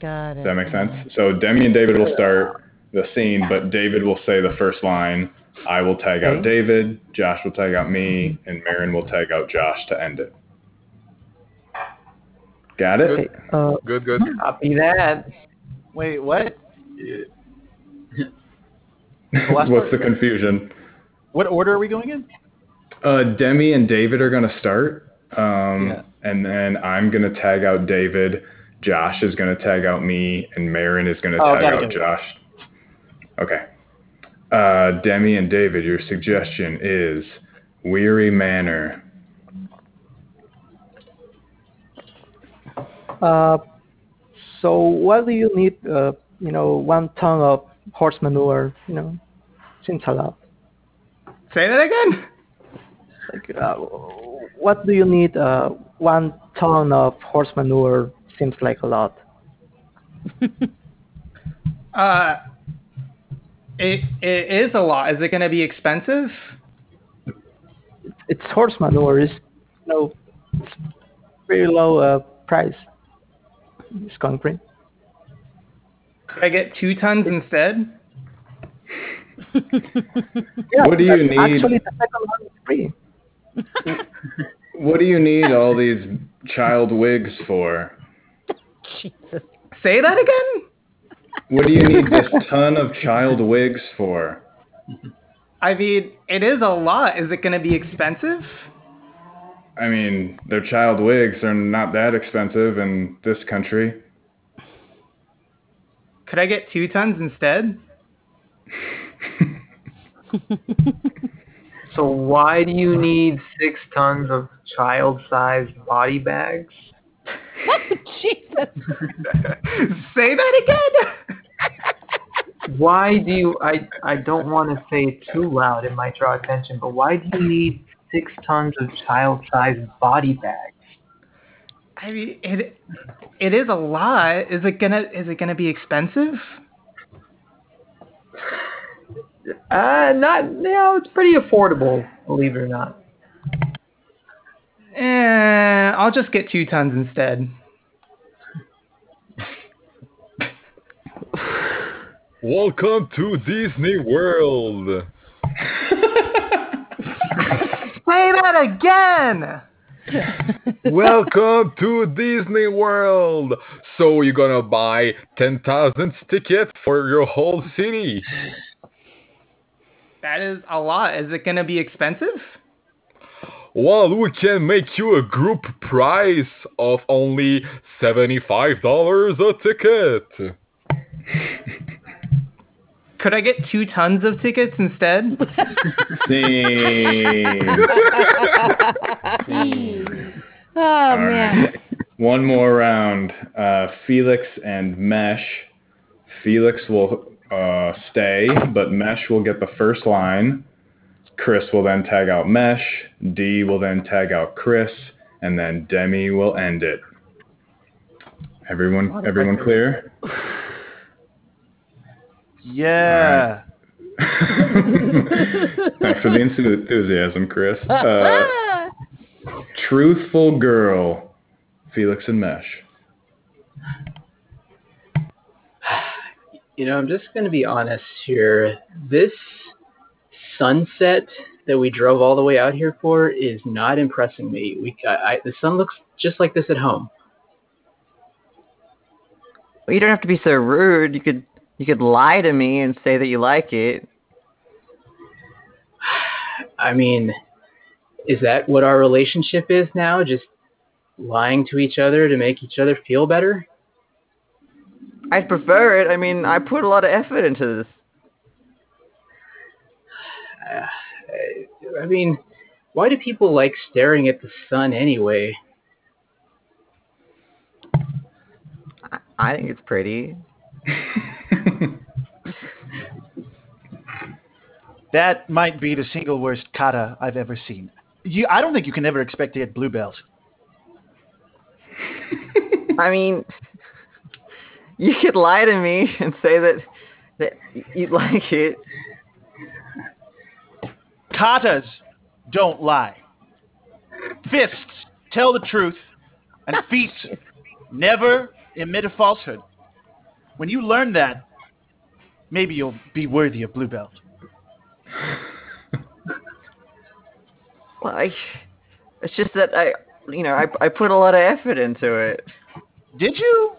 Got it. Does that make sense? So Demi and David will start the scene, but David will say the first line. I will tag out David, Josh will tag out me, and Marin will tag out Josh to end it. Got it? Good. Copy that. Wait, what? What's the confusion? What order are we going in? Demi and David are going to start, and then I'm going to tag out David. Josh is going to tag out me, and Marin is going to tag out Josh. Okay. Demi and David, your suggestion is Weary Manor. So why do you need, 1 ton of horse manure? You know, seems a lot. Say that again. Like, what do you need? 1 ton of horse manure seems like a lot. It is a lot. Is it going to be expensive? It's horse manure. It's it's very low price. It's concrete. Could I get 2 tons instead? Yeah, what do you need? Actually, the second one is free. What do you need all these child wigs for? Jesus. Say that again? What do you need this ton of child wigs for? I mean, it is a lot. Is it going to be expensive? I mean, their child wigs are not that expensive in this country. Could I get 2 tons instead? So why do you need 6 tons of child-sized body bags? Jesus. Say that again. Why do you... I don't want to say it too loud. It might draw attention. But why do you need 6 tons of child-sized body bags? I mean, it is a lot. Is it gonna be expensive? Not. It's pretty affordable, believe it or not. I'll just get 2 tons instead. Welcome to Disney World. Say that again. Welcome to Disney World. So you're gonna buy 10,000 tickets for your whole city. That is a lot. Is it gonna be expensive? Well, we can make you a group price of only $75 a ticket. Could I get 2 tons of tickets instead? Oh, all man. Right. One more round. Felix and Mesh. Felix will stay, but Mesh will get the first line. Chris will then tag out Mesh. D will then tag out Chris. And then Demi will end it. Everyone clear? Yeah. Thanks for the enthusiasm, Chris. Truthful girl, Felix and Mesh. I'm just going to be honest here. This sunset that we drove all the way out here for is not impressing me. The sun looks just like this at home. Well, you don't have to be so rude. You could lie to me and say that you like it. I mean, is that what our relationship is now? Just lying to each other to make each other feel better? I'd prefer it. I mean, I put a lot of effort into this. I mean, why do people like staring at the sun anyway? I think it's pretty. That might be the single worst kata I've ever seen. I don't think you can ever expect to get bluebells. I mean, you could lie to me and say that you like it. Katas don't lie. Fists tell the truth, and feet never emit a falsehood. When you learn that, maybe you'll be worthy of blue belt. Well, it's just that I put a lot of effort into it. Did you?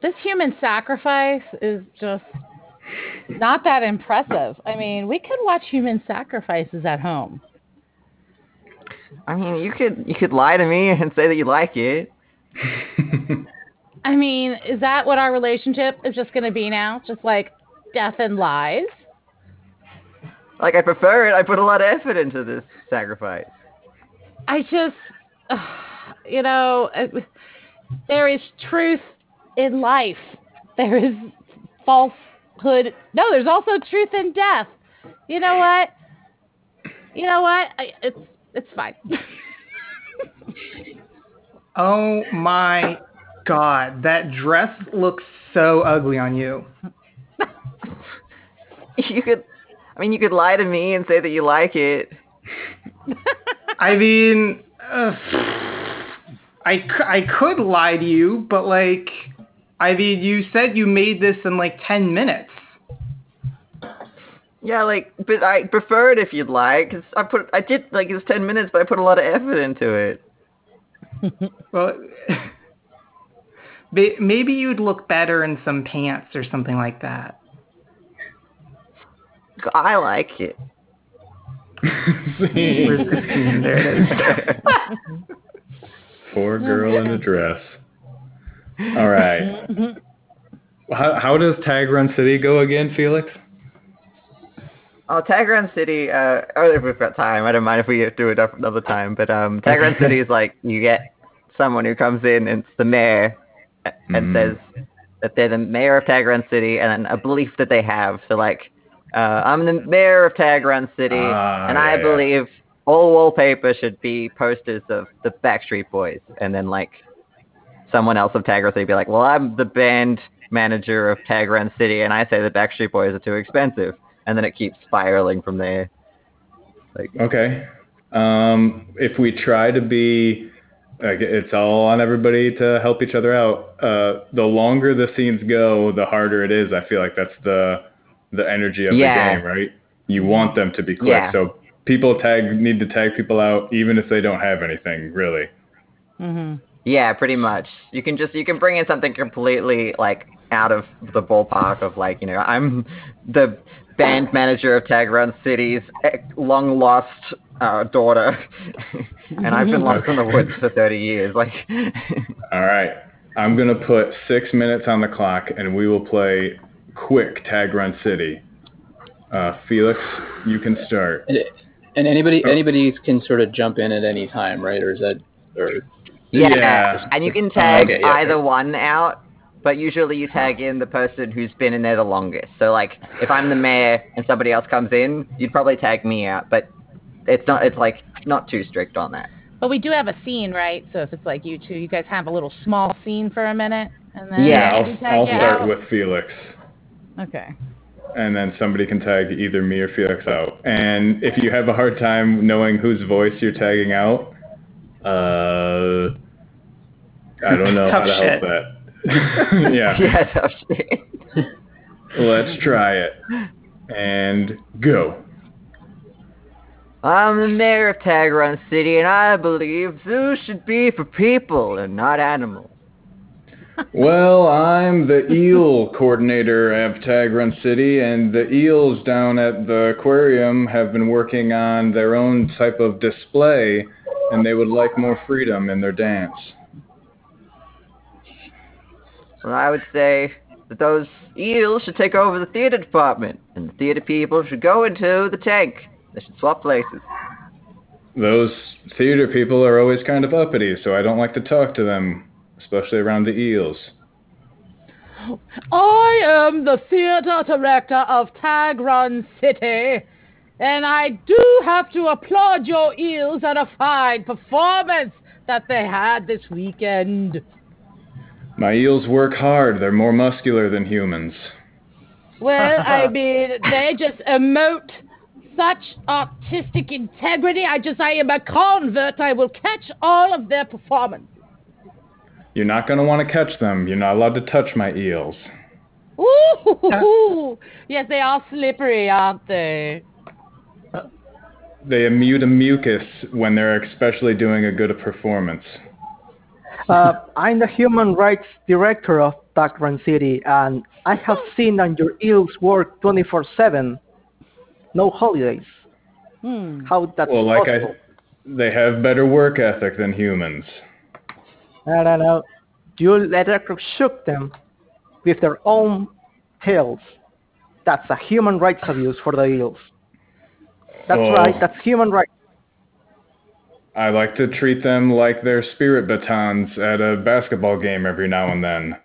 This human sacrifice is just not that impressive. I mean, we could watch human sacrifices at home. I mean, you could lie to me and say that you like it. I mean, is that what our relationship is just going to be now? Just like death and lies? Like, I prefer it. I put a lot of effort into this sacrifice. I just, you know, there is truth in life. There is falsehood. No, there's also truth in death. You know what? It's fine. Oh my God, that dress looks so ugly on you. You could lie to me and say that you like it. I mean, I could lie to you, but like, I mean, you said you made this in like 10 minutes. Yeah, like, but I prefer it if you'd like, because I did, it's 10 minutes, but I put a lot of effort into it. Well, maybe you'd look better in some pants or something like that. I like it. There it is. Poor girl in a dress. All right. How does Tag Run City go again, Felix? Oh, Tag Run City, if we've got time, I don't mind if we do it another time, but Tag Run City is like, you get someone who comes in and it's the mayor and says that they're the mayor of Tag Run City and a belief that they have. So like, I'm the mayor of Tag Run City and I believe all wallpaper should be posters of the Backstreet Boys. And then like someone else of Tag Run City be like, well, I'm the band manager of Tag Run City and I say the Backstreet Boys are too expensive. And then it keeps spiraling from there. Like, okay. If we try to be, like, it's all on everybody to help each other out. The longer the scenes go, the harder it is. I feel like that's the energy of the game, right? You want them to be quick. Yeah. So people need to tag people out, even if they don't have anything, really. Mm-hmm. Yeah, pretty much. You can bring in something completely like out of the ballpark of like, you know, I'm the band manager of Tag Run City's long lost daughter, and I've been lost in the woods for 30 years. Like, all right, I'm gonna put 6 minutes on the clock, and we will play quick Tag Run City. Felix, you can start. And anybody can sort of jump in at any time, right? Or is that? Or... Yeah, and you can tag either one out. But usually you tag in the person who's been in there the longest. So, like, if I'm the mayor and somebody else comes in, you'd probably tag me out. But it's not too strict on that. But we do have a scene, right? So if it's like you two, you guys have a little small scene for a minute. And then I'll start out with Felix. Okay. And then somebody can tag either me or Felix out. And if you have a hard time knowing whose voice you're tagging out, I don't know how to help that. Yeah. No shit. Let's try it. And go. I'm the mayor of Tag Run City, and I believe zoos should be for people and not animals. Well, I'm the eel coordinator of Tag Run City, and the eels down at the aquarium have been working on their own type of display, and they would like more freedom in their dance. Well, I would say that those eels should take over the theater department, and the theater people should go into the tank. They should swap places. Those theater people are always kind of uppity, so I don't like to talk to them, especially around the eels. I am the theater director of Tag Run City, and I do have to applaud your eels at a fine performance that they had this weekend. My eels work hard. They're more muscular than humans. Well, I mean, they just emote such artistic integrity. I am a convert. I will catch all of their performances. You're not going to want to catch them. You're not allowed to touch my eels. Ooh. Yes, they are slippery, aren't they? They emit a mucus when they're especially doing a good performance. I'm the human rights director of Tag Run City, and I have seen on your ears work 24/7, no holidays. How that's well, like possible? They have better work ethic than humans. I don't know. You electroshook them with their own tails. That's a human rights abuse for the eels. That's right. That's human rights. I like to treat them like their spirit batons at a basketball game every now and then.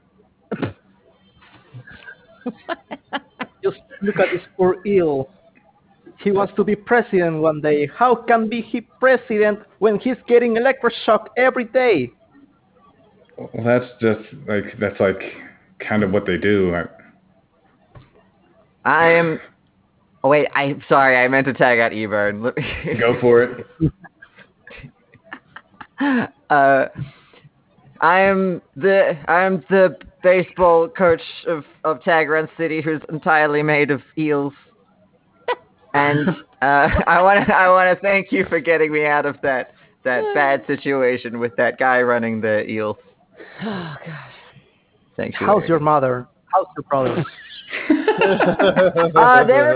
Just look at this poor eel. He wants to be president one day. How can be he president when he's getting electroshock every day? Well, that's just like kind of what they do. Oh, wait, I'm sorry. I meant to tag out Ebird. Go for it. I'm the baseball coach of Tag Run City, who's entirely made of eels. And I want to thank you for getting me out of that bad situation with that guy running the eels. Oh gosh. Thank you. How's your mother? How's your brother? They're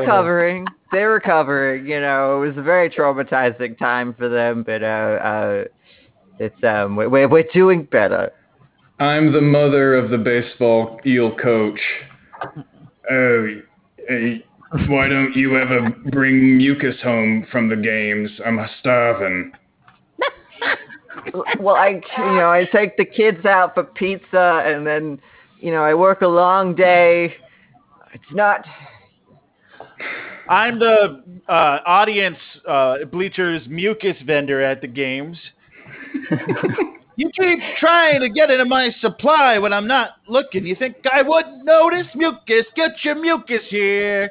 recovering. You know, it was a very traumatizing time for them, but it's we're doing better. I'm the mother of the baseball eel coach. Why don't you ever bring mucus home from the games? I'm starving. Well, I take the kids out for pizza, and then I work a long day. It's not. I'm the audience bleachers mucus vendor at the games. You keep trying to get into my supply when I'm not looking. You think I wouldn't notice? Mucus, get your mucus here.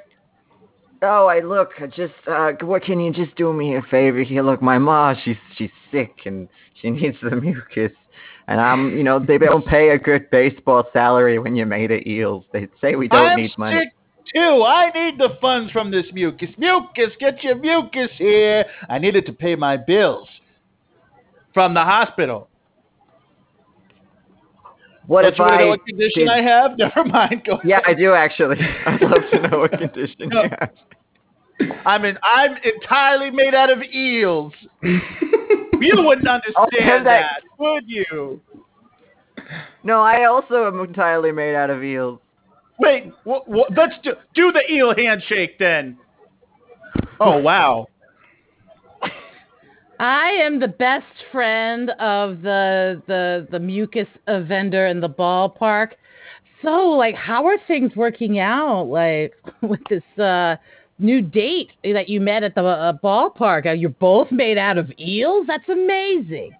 Oh, what can you just do me a favor here? Look, my ma, she's sick and she needs the mucus. And I'm, they don't pay a good baseball salary when you're made of eels. They say I'm need money. I'm sick too. I need the funds from this mucus. Mucus, get your mucus here. I need it to pay my bills from the hospital. What condition I have? Never mind. Go ahead. Yeah, I do actually. I'd love to know what condition you have. I'm entirely made out of eels. You wouldn't understand that, would you? No, I also am entirely made out of eels. Wait, let's do the eel handshake then. Oh, wow. I am the best friend of the mucus vendor in the ballpark. So, how are things working out, with this new date that you met at the ballpark? You're both made out of eels? That's amazing.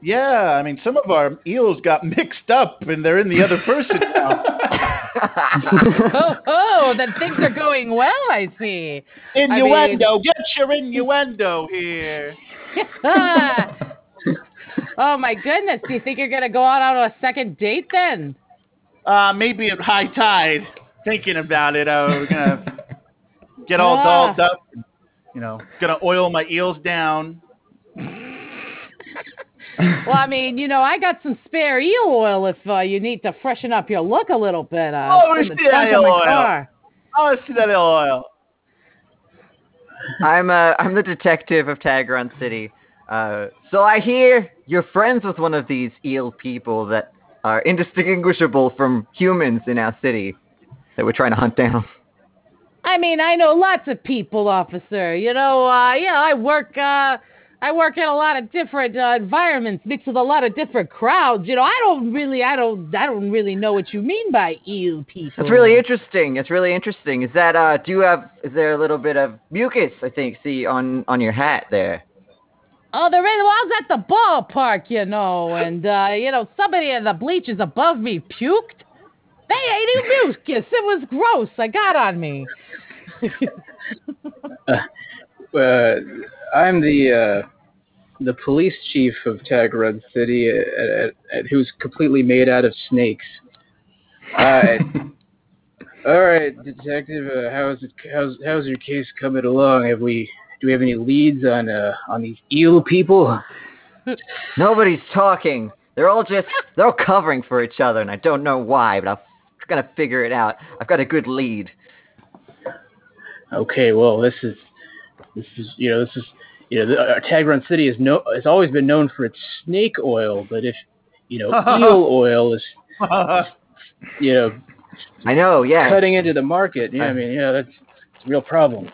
Yeah, I mean, some of our eels got mixed up, and they're in the other person now. Then things are going well, I see. Innuendo. Get your innuendo here. Oh, my goodness. Do you think you're going to go out on a second date then? Maybe at high tide. Thinking about it, we're going to get all dolled up. Going to oil my eels down. Well, I got some spare eel oil if you need to freshen up your look a little bit. Let's see that eel oil. I'm the detective of Tag Run City. So I hear you're friends with one of these eel people that are indistinguishable from humans in our city that we're trying to hunt down. I know lots of people, officer. I work in a lot of different environments, mixed with a lot of different crowds. I don't really know what you mean by eel people. That's really interesting. Is that is there a little bit of mucus, I think, see on your hat there? Oh, there is. Well, I was at the ballpark, and somebody in the bleachers above me puked. They ate mucus. It was gross. I got on me. I'm the police chief of Tag Run City, who's completely made out of snakes. All right, detective. How's your case coming along? Do we have any leads on these eel people? Nobody's talking. They're all covering for each other, and I don't know why, but I'll gotta figure it out. I've got a good lead. Okay, well, this is our Tag Run City has always been known for its snake oil, but if eel oil is I know, yeah, cutting into the market. Yeah, that's a real problem.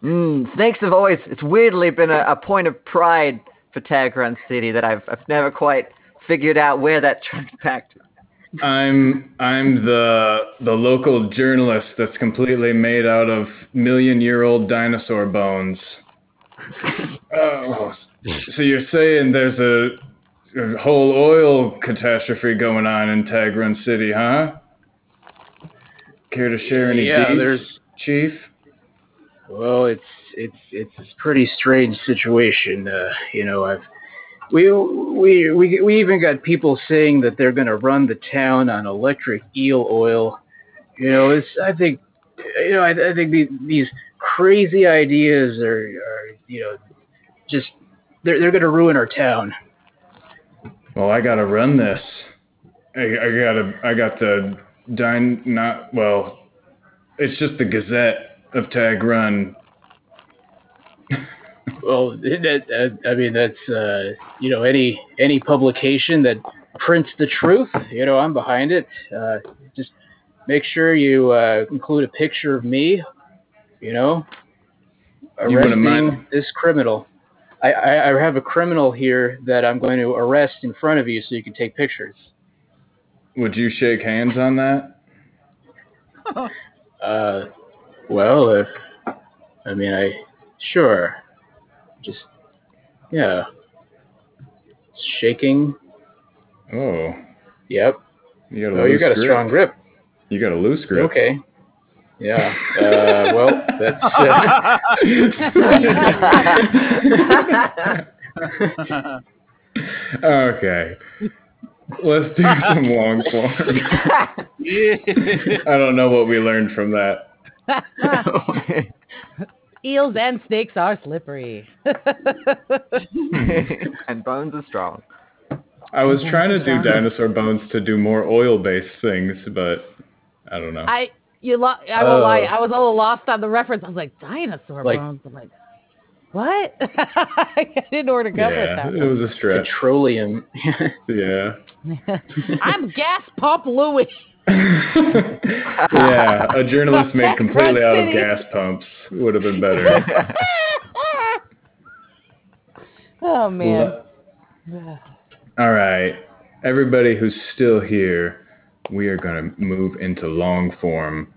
Snakes have it's weirdly been a point of pride for Tag Run City that I've never quite figured out where that tracked. I'm the local journalist that's completely made out of million-year-old dinosaur bones. Oh, so you're saying there's a whole oil catastrophe going on in Tag Run City, huh? Care to share any deeds, Chief? Well, it's a pretty strange situation. We even got people saying that they're going to run the town on electric eel oil. I think these crazy ideas are just they're going to ruin our town. Well, I got to run this. It's just the Gazette of Tag Run. Well, that's any publication that prints the truth, I'm behind it. Just make sure you include a picture of me, arresting this criminal. I have a criminal here that I'm going to arrest in front of you so you can take pictures. Would you shake hands on that? Sure. Just, yeah. Shaking. Oh. Yep. You got a strong grip. You got a loose grip. Okay. Yeah. That's... Okay. Let's do some long form. I don't know what we learned from that. Eels and snakes are slippery. And bones are strong. I was trying to do dinosaur bones to do more oil-based things, but I don't know. I won't lie. I was a little lost on the reference. I was like, dinosaur bones? I'm like, what? I didn't order cover that. Yeah, it was a stretch. Petroleum. Yeah. I'm gas pump Louis. Yeah, a journalist made completely out of gas pumps would have been better. Oh, man. All right. Everybody who's still here, we are going to move into long form.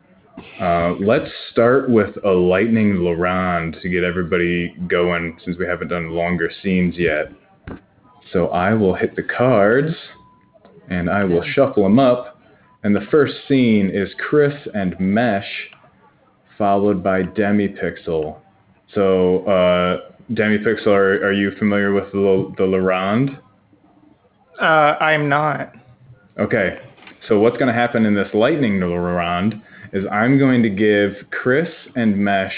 Let's start with a lightning LaRond to get everybody going since we haven't done longer scenes yet. So I will hit the cards, and I will shuffle them up. And the first scene is Chris and Mesh, followed by DemiPixel. So, DemiPixel, are you familiar with the LaRond? I'm not. Okay. So what's going to happen in this lightning LaRond is I'm going to give Chris and Mesh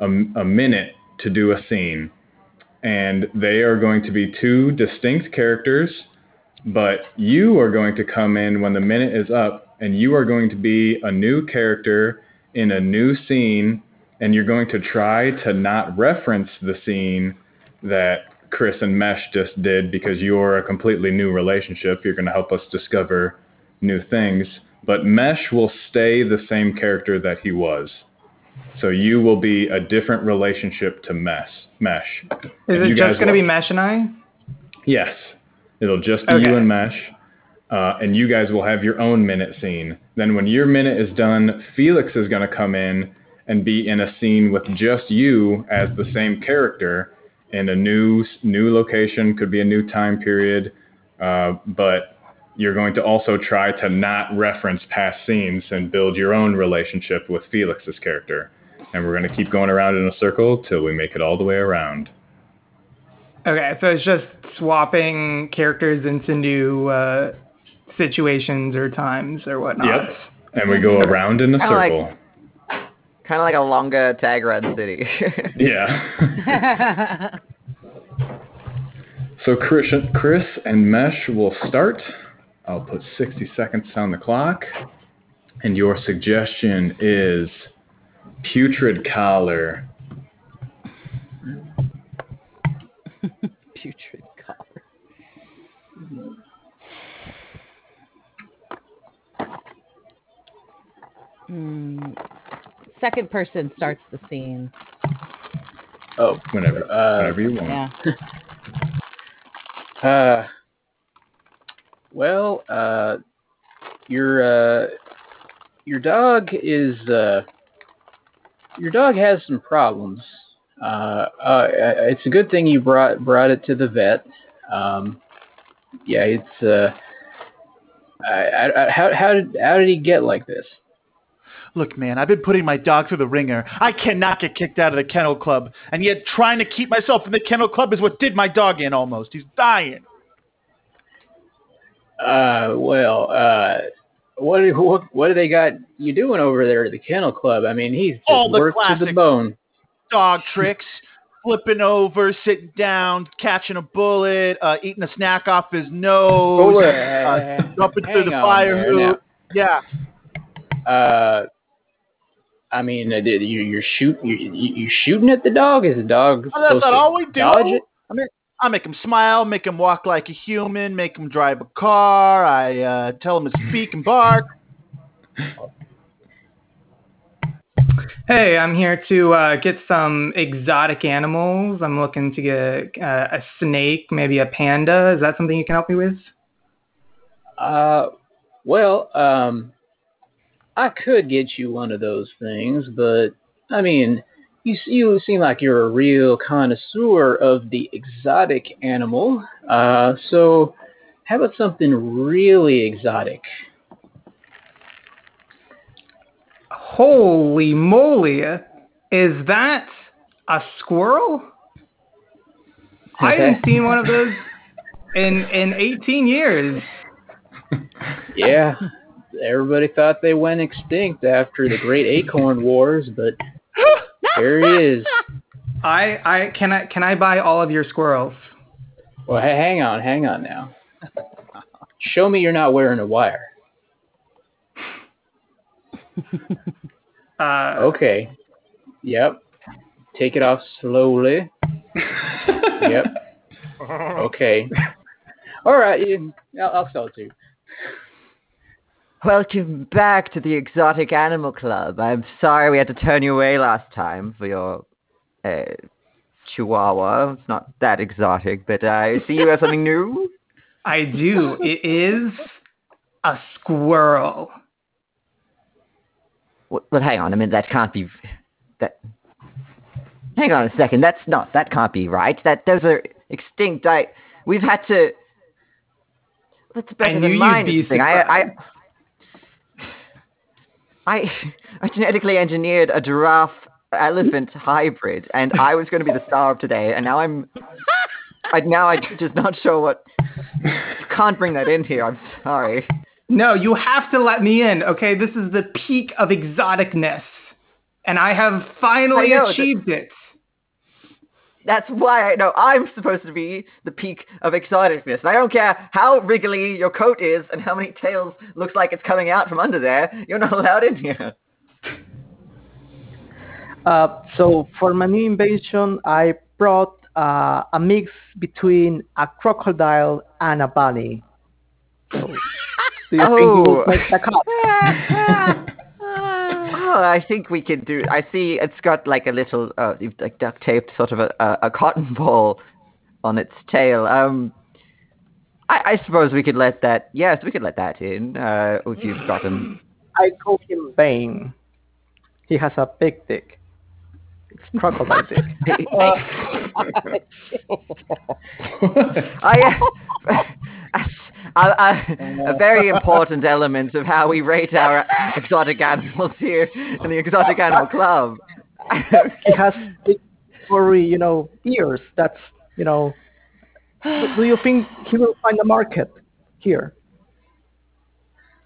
a minute to do a scene. And they are going to be two distinct characters. But you are going to come in when the minute is up, and you are going to be a new character in a new scene, and you're going to try to not reference the scene that Chris and Mesh just did because you're a completely new relationship. You're going to help us discover new things. But Mesh will stay the same character that he was. So you will be a different relationship to Mesh. Is it just going to be Mesh and I? Yes. It'll just be you and Mesh, and you guys will have your own minute scene. Then when your minute is done, Felix is going to come in and be in a scene with just you as the same character in a new location, could be a new time period, but you're going to also try to not reference past scenes and build your own relationship with Felix's character. And we're going to keep going around in a circle till we make it all the way around. Okay, so it's just swapping characters into new situations or times or whatnot. Yep, and we go around in a circle. Kind of like a longer Tag Run City. Yeah. So Chris and Mesh will start. I'll put 60 seconds on the clock. And your suggestion is putrid collar. Putrid collar. Second person starts the scene. Oh, whenever you want. Yeah. Your dog is your dog has some problems. It's a good thing you brought it to the vet. It's how did he get like this? Look, man, I've been putting my dog through the ringer. I cannot get kicked out of the kennel club, and yet trying to keep myself in the kennel club is what did my dog in almost. He's dying. What do they got you doing over there at the kennel club? I mean, he's just worked to the bone. Dog tricks, flipping over, sitting down, catching a bullet, eating a snack off his nose, jumping through the fire hoop. Yeah. I mean, you're shooting at the dog? Is the dog supposed to dodge it? I mean, I make him smile, make him walk like a human, make him drive a car. I tell him to speak and bark. Hey, I'm here to get some exotic animals. I'm looking to get a snake, maybe a panda. Is that something you can help me with? I could get you one of those things, but I mean, you seem like you're a real connoisseur of the exotic animal. So how about something really exotic? Holy moly, is that a squirrel? I haven't seen one of those in 18 years. Yeah, everybody thought they went extinct after the Great Acorn Wars, but there he is. Can I buy all of your squirrels? Well, hang on now. Show me you're not wearing a wire. Okay. Yep. Take it off slowly. Yep. Okay. All right. I'll sell it to you. Welcome back to the Exotic Animal Club. I'm sorry we had to turn you away last time for your chihuahua. It's not that exotic, but I see you have something new. I do. It is a squirrel. Well, hang on a minute. That can't be. That. Hang on a second. That's not. That can't be right. Those are extinct. We've had to. That's better than mine. I genetically engineered a giraffe-elephant hybrid, and I was going to be the star of today, and now I'm. I'm just not sure what. You can't bring that in here. I'm sorry. No, you have to let me in, okay? This is the peak of exoticness, and I have finally achieved it. That's why I know I'm supposed to be the peak of exoticness. And I don't care how wriggly your coat is and how many tails looks like it's coming out from under there. You're not allowed in here. So for my new invasion, I brought a mix between a crocodile and a bunny. So. I think we can do. I see it's got like a little like duct taped sort of a cotton ball on its tail. I suppose we could let that. Yes, we could let that in. If you've got him. I call him Bane. He has a big dick. It's crocodile dick. A very important element of how we rate our exotic animals here in the Exotic Animal Club. It has big, furry, ears. That's, Do you think he will find a market here?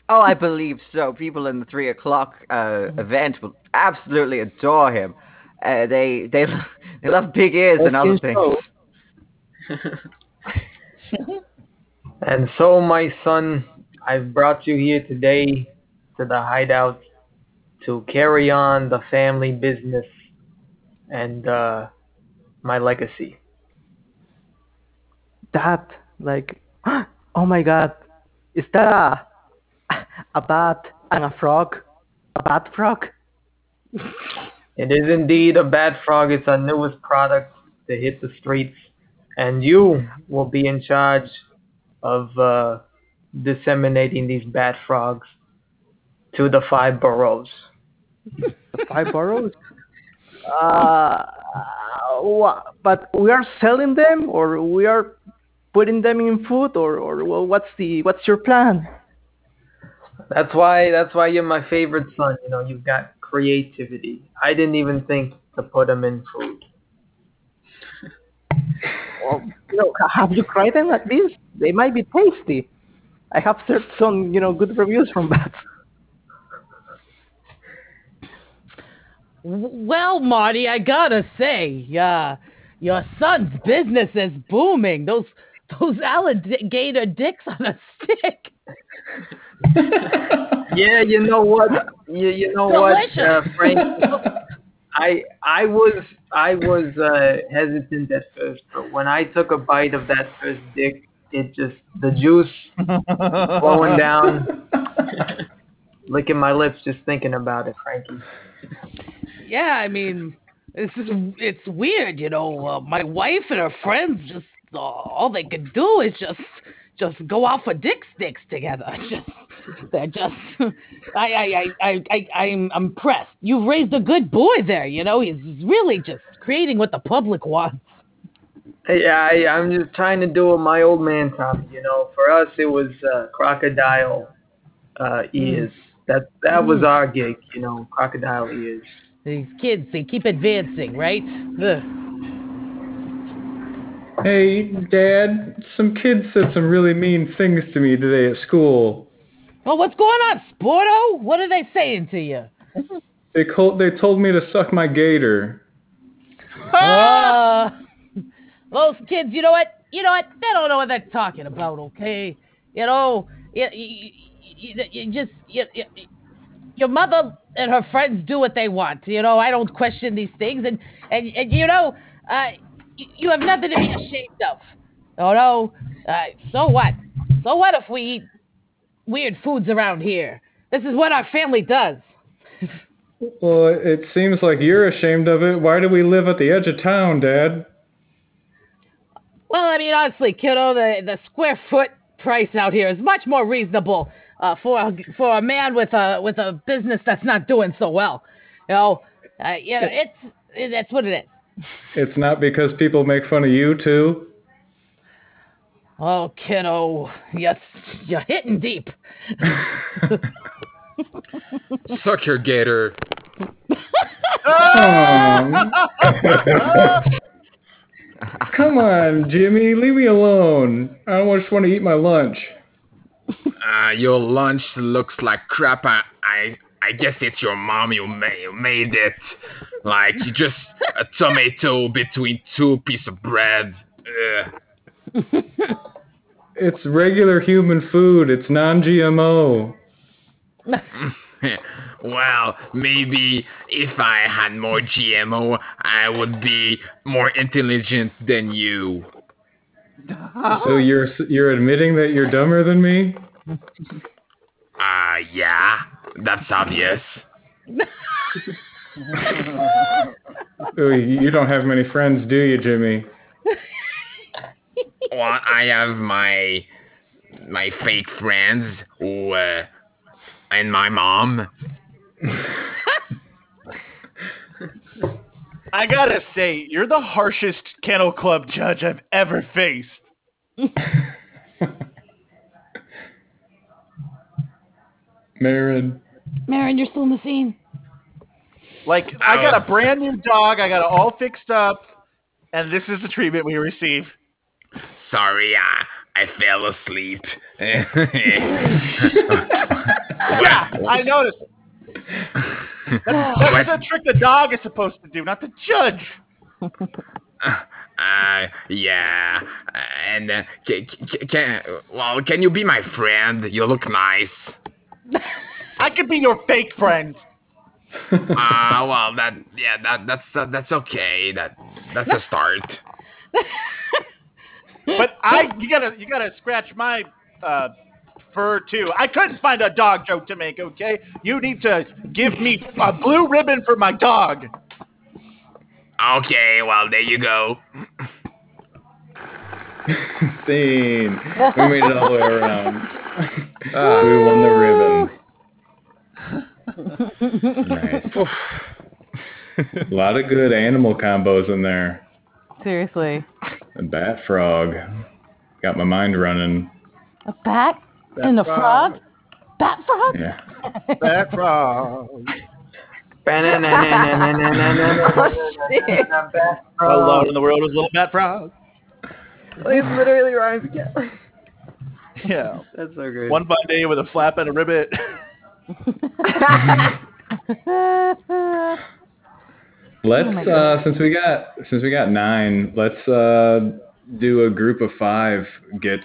Oh, I believe so. People in the 3:00 event will absolutely adore him. They love big ears and other things. And so, my son, I've brought you here today to the hideout to carry on the family business and my legacy. That, like, oh my god, is that a bat and a frog? A bat frog? It is indeed a bat frog. It's our newest product to hit the streets. And you will be in charge of disseminating these bat frogs to the 5 boroughs. The 5 boroughs? But we are selling them, or we are putting them in food, or what's your plan? That's why you're my favorite son. You know, you've got creativity. I didn't even think to put them in food. Well, you know, have you tried them at least? They might be tasty. I have heard some, you know, good reviews from that. Well, Marty, I gotta say, your son's business is booming. Those alligator dicks on a stick. Yeah, you know what? You know what, Frank? I was hesitant at first, but when I took a bite of that first dick, it just, the juice flowing down, licking my lips just thinking about it, Frankie. Yeah, I mean, it's weird, you know. My wife and her friends just all they could do is just go out for dick sticks together. I'm impressed. You've raised a good boy there, you know. He's really just creating what the public wants. Yeah, I'm just trying to do what my old man taught me, you know. For us, it was crocodile ears. That was our gig, you know. Crocodile ears. These kids, they keep advancing, right? Ugh. Hey, Dad, some kids said some really mean things to me today at school. Well, what's going on, Sporto? What are they saying to you? They told me to suck my gator. Those kids, you know what? They don't know what they're talking about, okay? You know, your mother and her friends do what they want. You know, I don't question these things. And you know, you have nothing to be ashamed of. Oh, no. So what? So what if we eat weird foods around here? This is what our family does. Well, it seems like you're ashamed of it. Why do we live at the edge of town, Dad? Well, I mean, honestly, kiddo, the square foot price out here is much more reasonable for a man with a business that's not doing so well. That's what it is. It's not because people make fun of you too. Oh, kiddo, you're hitting deep. Suck your gator. Come on, Jimmy, leave me alone. I just want to eat my lunch. Your lunch looks like crap. I guess it's your mom. You made it. Like, you just a tomato between two pieces of bread. It's regular human food. It's non-GMO. Well, maybe if I had more GMO, I would be more intelligent than you. So you're admitting that you're dumber than me? Yeah, that's obvious. You don't have many friends, do you, Jimmy? Well, I have my fake friends who, and my mom. I gotta say, you're the harshest Kennel Club judge I've ever faced. Marin, you're still in the scene. Like, I got a brand new dog, I got it all fixed up, and this is the treatment we receive. Sorry, I fell asleep. Yeah, I noticed. That's the trick the dog is supposed to do, not the judge. Yeah. And can you be my friend? You look nice. I could be your fake friend. Ah, well, that's okay. That's a start. But you gotta scratch my fur too. I couldn't find a dog joke to make. Okay, you need to give me a blue ribbon for my dog. Okay, well, there you go. Scene. We made it all the way around. We won the ribbon. Nice. A lot of good animal combos in there. Seriously. A bat frog. Got my mind running. A bat, and a frog? Bat frog? Yeah. Bat frog. Oh, shit. Alone in the world was little bat frog. It literally rhymes together. Yeah. That's so great. One Monday with a flap and a ribbit. Let's since we got 9, let's do a group of 5 gets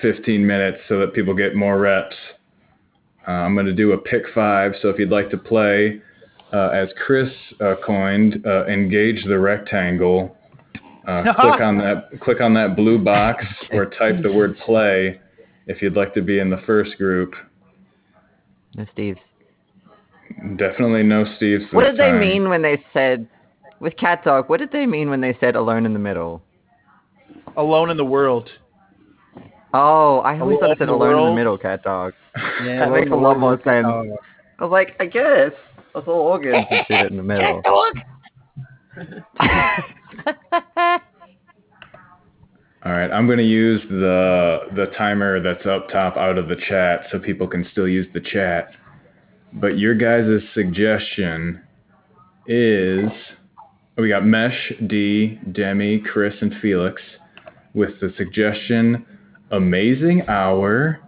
15 minutes so that people get more reps. I'm going to do a pick 5, so if you'd like to play, as Chris coined, engage the rectangle. Click on that blue box or type the word play if you'd like to be in the first group. No Steves. Definitely no Steves. What did they mean when they said, with Cat Dog, what did they mean when they said alone in the middle? Alone in the world. Oh, I always thought it said alone in the middle, Cat Dog. Yeah, that makes a lot more sense. I was like, I guess. That's all organs and shit in the middle. Cat Dog! All right, I'm going to use the timer that's up top out of the chat so people can still use the chat. But your guys' suggestion is... We got Mesh, D, Demi, Chris, and Felix with the suggestion Amazing Hour.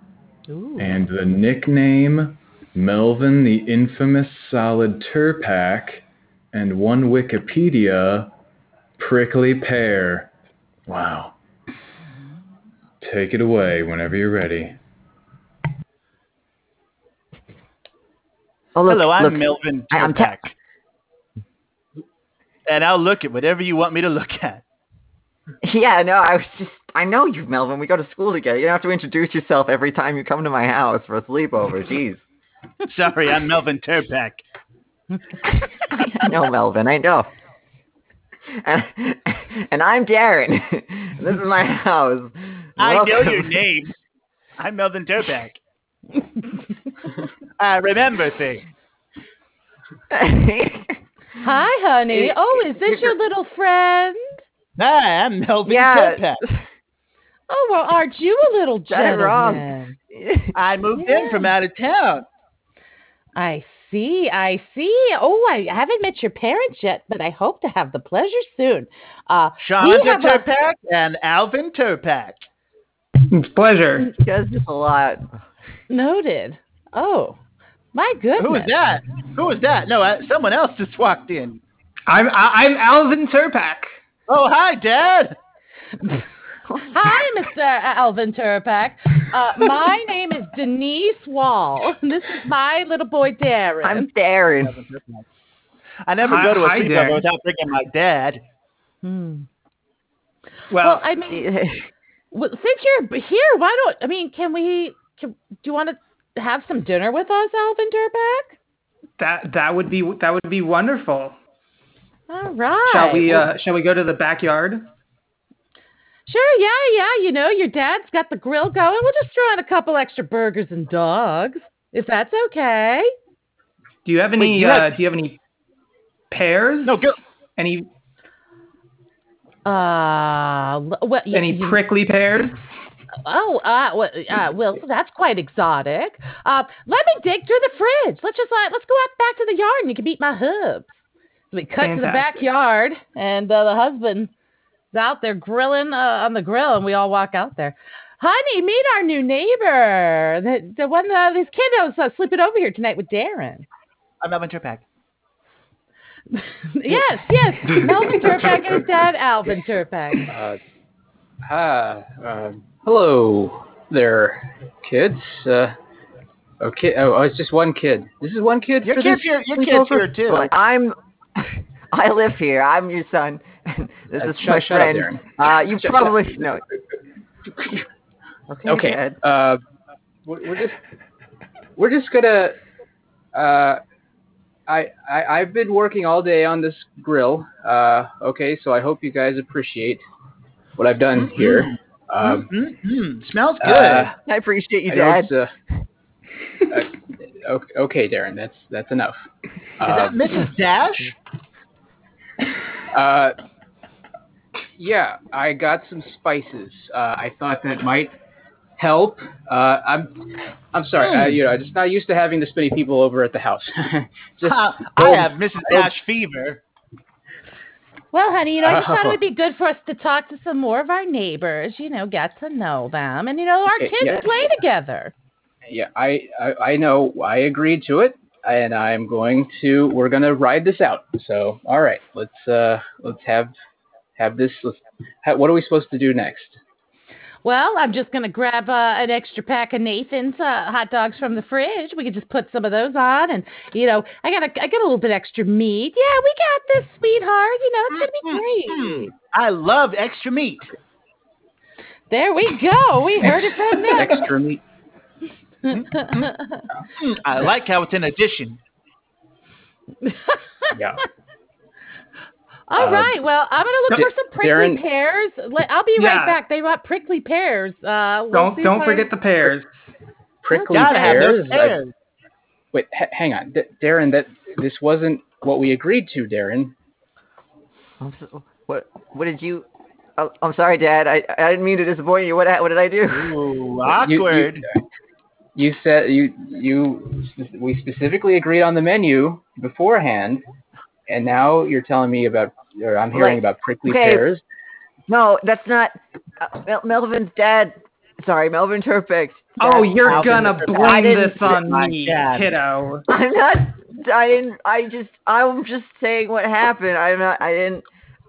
Ooh. And the nickname Melvin the Infamous Solid Turpack and one Wikipedia Prickly Pear. Wow. Take it away whenever you're ready. Oh, look, hello, I'm Melvin Turpack. And I'll look at whatever you want me to look at. Yeah, no, I know you, Melvin. We go to school together. You don't have to introduce yourself every time you come to my house for a sleepover. Jeez. Sorry, I'm Melvin Turpack. I know, Melvin. I know. And I'm Darren. This is my house. Welcome. I know your name. I'm Melvin Turpack. I remember things. Hi, honey. Oh, is this your little friend? Hi, I'm Melvin Turpack. Oh, well, aren't you a little gentleman? I moved in from out of town. I see, I see. Oh, I haven't met your parents yet, but I hope to have the pleasure soon. Shonda Turpack and Alvin Turpack. It's a pleasure. You guys did a lot. Noted. Oh, my goodness. Who is that? Who is that? No, someone else just walked in. I'm Alvin Turpack. Oh, hi, Dad. Hi, Mr. Alvin Turpack. My name is Denise Wall. This is my little boy, Darren. I'm Darren. I never go to a sleepover without thinking my dad. Hmm. Well, I mean, since you're here, do you want to have some dinner with us, Alvin Turpack? That would be wonderful. All right. Shall we go to the backyard? Sure, yeah, you know, your dad's got the grill going. We'll just throw in a couple extra burgers and dogs, if that's okay. Do you have any do you have any pears? No, go. Any prickly pears? Oh, well, that's quite exotic. Let me dig through the fridge. Let's go out back to the yard and you can eat my herbs. So we cut to the backyard and the husband out there grilling on the grill, and we all walk out there. Honey, meet our new neighbor, the one his kiddo's sleeping over here tonight with Darren. I'm Alvin Turpack. yes, Alvin Turpack and his dad, Alvin Turpack. Hello there, kids. Okay. Oh, it's just one kid. This is one kid. Your kid's here too. Well, I live here. I'm your son. This is my friend. You probably know. Okay. Dad. We're just gonna. I've been working all day on this grill. Okay, so I hope you guys appreciate what I've done here. Smells good. I appreciate you, Dad. Okay, Darren, that's enough. Is that Mrs. Dash? Yeah, I got some spices. I thought that might help. I'm sorry. I'm just not used to having this many people over at the house. I have Mrs. Dash fever. Well, honey, I just thought it would be good for us to talk to some more of our neighbors. Get to know them, and our kids play together. Yeah, I know. I agreed to it, and we're gonna ride this out. So, all right, let's have this. What are we supposed to do next? Well, I'm just gonna grab an extra pack of Nathan's hot dogs from the fridge. We could just put some of those on, and I got a little bit extra meat. Yeah, we got this, sweetheart. It's gonna be great. I love extra meat. There we go. We heard it from them. Extra meat. I like how it's an addition. Yeah. All right. Well, I'm gonna look for some prickly pears. I'll be right back. They want prickly pears. Don't forget the pears. Prickly pears. Wait, hang on, Darren. This wasn't what we agreed to, Darren. What did you? Oh, I'm sorry, Dad. I didn't mean to disappoint you. What did I do? Ooh, awkward. You said we specifically agreed on the menu beforehand, and now you're telling me about prickly pears. No, that's not Melvin's dad. Sorry, Melvin Turpix. Oh, you're gonna blame this on me, kiddo. I'm not. I didn't. I'm just saying what happened. I'm not. I didn't.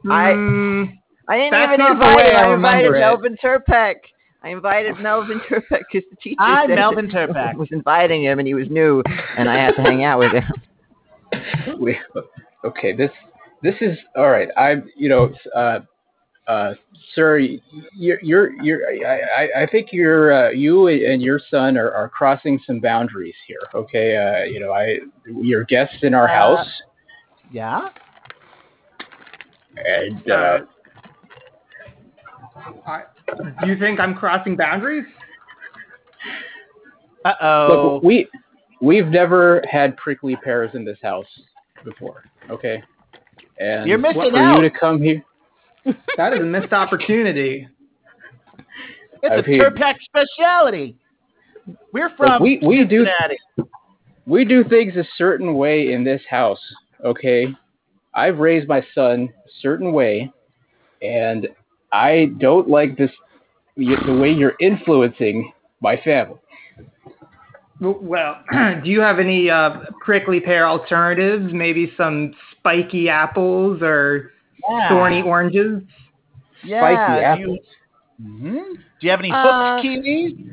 I didn't even invite him. I invited Melvin Turpix. I invited Melvin Turpek because the teacher said Melvin Turpek was inviting him, and he was new, and I had to hang out with him. Okay, this is all right. Sir, I think you and your son are crossing some boundaries here. Okay, you're guests in our house. Yeah. And do you think I'm crossing boundaries? Uh-oh. Look, we've never had prickly pears in this house before, okay? And you're missing out. For you to come here. That is a missed opportunity. It's a Turpac speciality. We're from Cincinnati. We do things a certain way in this house, okay? I've raised my son a certain way, and I don't like this, the way you're influencing my family. Well, do you have any prickly pear alternatives? Maybe some spiky apples or thorny oranges? Yeah. Spiky apples. Do you have any hooks, Kiwi?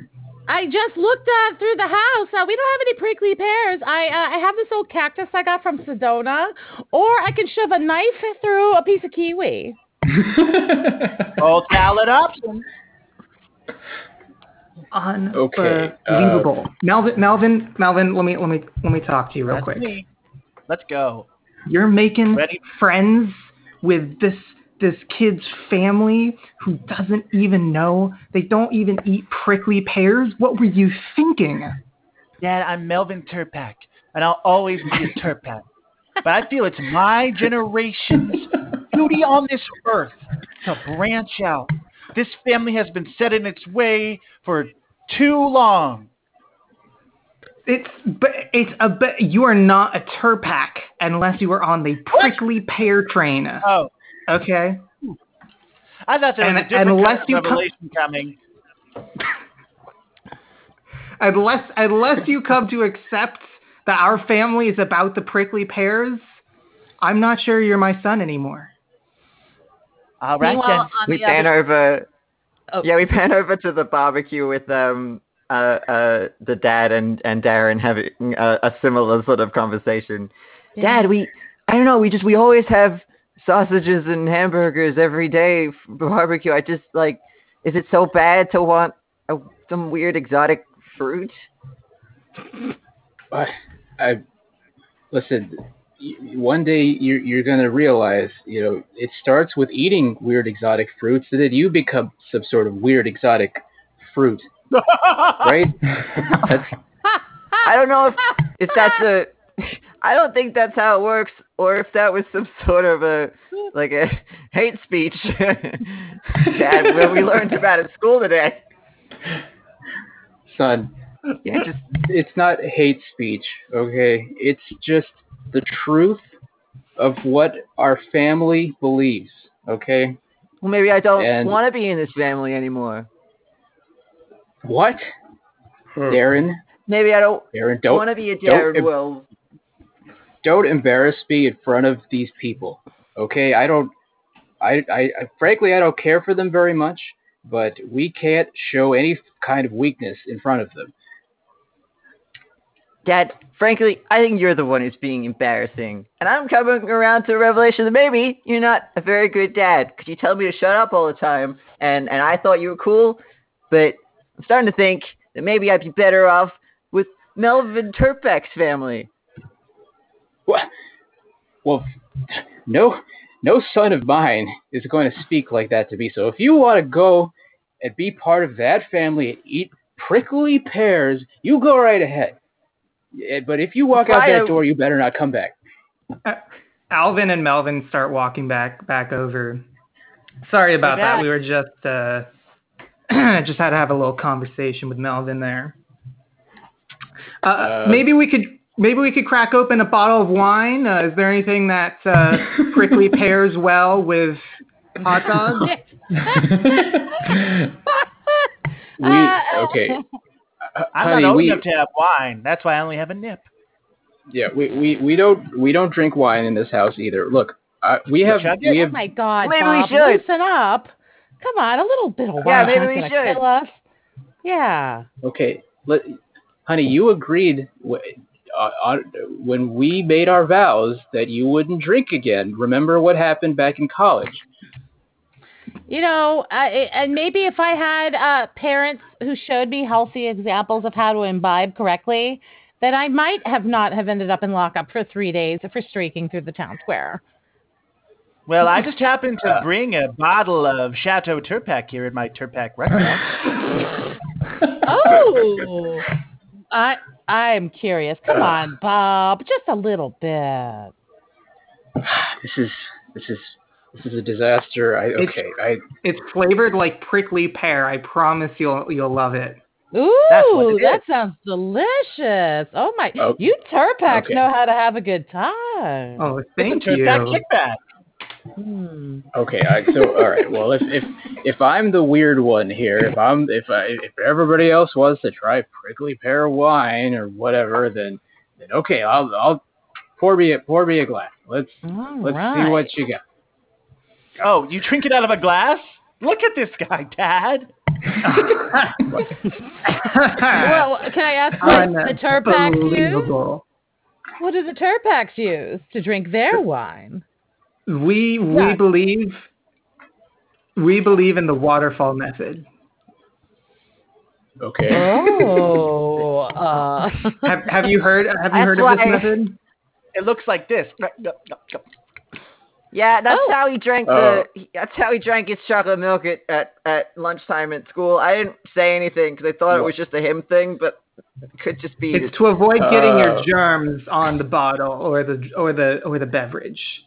I just looked through the house. We don't have any prickly pears. I have this old cactus I got from Sedona. Or I can shove a knife through a piece of kiwi. All salad options. Unbelievable. Okay, Melvin, let me talk to you real quick. Me. Let's go. You're making friends with this kid's family who doesn't even know. They don't even eat prickly pears. What were you thinking? Dad, I'm Melvin Turpak, and I'll always be a Turpak. But I feel it's my generation's duty on this earth to branch out. This family has been set in its way for too long. But you are not a Turpak unless you were on the prickly pear train. Oh, okay. I thought there was a different kind of revelation coming. Unless you come to accept that our family is about the prickly pears, I'm not sure you're my son anymore. All right, then. We pan over to the barbecue with the dad and Darren having a similar sort of conversation. Yeah. Dad, we always have sausages and hamburgers every day for barbecue. I just like, is it so bad to want some weird exotic fruit? I listen. One day you're going to realize, you know, it starts with eating weird exotic fruits, so that you become some sort of weird exotic fruit, right? I don't know if that's a. I don't think that's how it works, or if that was some sort of a hate speech that we learned about at school today. Son, yeah, it's not hate speech, okay? It's just the truth of what our family believes, okay? Well, maybe I don't want to be in this family anymore. What? Darren? Maybe I don't want to be a Darren Wills. Don't embarrass me in front of these people, okay? Frankly, I don't care for them very much, but we can't show any kind of weakness in front of them. Dad, frankly, I think you're the one who's being embarrassing. And I'm coming around to the revelation that maybe you're not a very good dad, because you tell me to shut up all the time, and I thought you were cool, but I'm starting to think that maybe I'd be better off with Melvin Turpek's family. What? Well, no son of mine is going to speak like that to me. So if you want to go and be part of that family and eat prickly pears, you go right ahead. But if you walk out that door, you better not come back. Alvin and Melvin start walking back over. Sorry about that. We were just had to have a little conversation with Melvin there. Maybe we could crack open a bottle of wine. Is there anything that prickly pairs well with hot dogs? Okay. I'm not old enough to have wine. That's why I only have a nip. Yeah, we don't drink wine in this house either. Look, we have. Oh my God, maybe Bob, we should loosen up. Come on, a little bit of wine. Yeah, maybe we should. Kill us. Yeah. Okay, honey, you agreed when we made our vows that you wouldn't drink again. Remember what happened back in college. You know, and maybe if I had parents who showed me healthy examples of how to imbibe correctly, then I might have not have ended up in lockup for 3 days for streaking through the town square. Well, I just happened to bring a bottle of Chateau Turpac here in my Turpac restaurant. Oh, I'm curious. Come on, Bob, just a little bit. This is a disaster. It's flavored like prickly pear. I promise you'll love it. Ooh, that sounds delicious. Oh my! Oh, you Turpacks know how to have a good time. Oh, thank you. Kickback. Okay. All right. Well, if I'm the weird one here, if everybody else wants to try prickly pear wine or whatever, then okay, I'll pour me a glass. Let's see what you got. Oh, you drink it out of a glass? Look at this guy, Dad. Well, can I ask what the Turpacks use? What do the Turpacks use to drink their wine? We believe in the waterfall method. Okay. Oh. Have you heard of this method? It looks like this. Yeah, that's how he drank his chocolate milk at lunchtime at school. I didn't say anything because I thought it was just a him thing, but it could just be. It's to avoid getting your germs on the bottle or the beverage.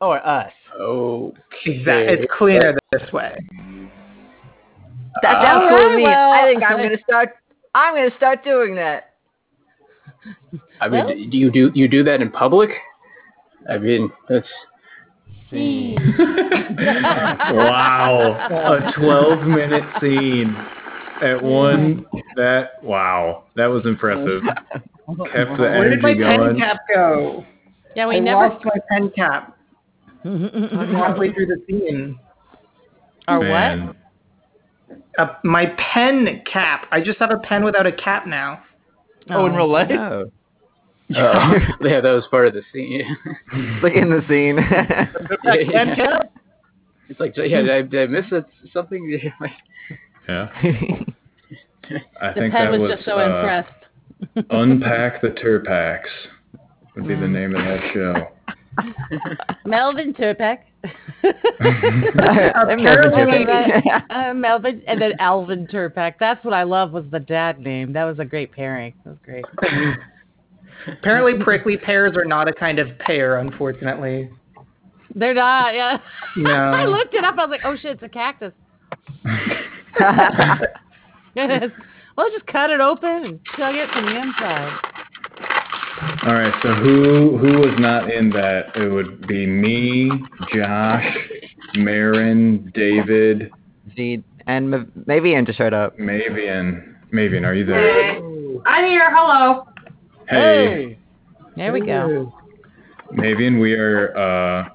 Or us. Oh, okay. Exactly. It's cleaner this way. That's cool. Well, I think I'm gonna start doing that. I mean, do you do that in public? I mean, that's. Scene. Wow, a 12-minute scene at one. That was impressive. Kept the energy going. Where did my pen cap go? Yeah, I lost my pen cap. I'm halfway through the scene. Or what? My pen cap. I just have a pen without a cap now. Oh, in real life? No. Yeah, that was part of the scene. It's like in the scene. Pen cap? It's like, yeah, did I miss something? Yeah. I think that was just so impressed. Unpack the Turpacks would be the name of that show. Melvin Turpak. Melvin and then Alvin Turpak. That's what I love was the dad name. That was a great pairing. That was great. Apparently prickly pears are not a kind of pear, unfortunately. They're not, yeah. No. I looked it up. I was like, oh, shit, it's a cactus. Well, just cut it open and chug it from the inside. All right, so who was not in that? It would be me, Josh, Marin, David. Zed, and Mavian just showed up. Mavian, are you there? Hey. I'm here, hello. Hey. There we go. Mavian, we are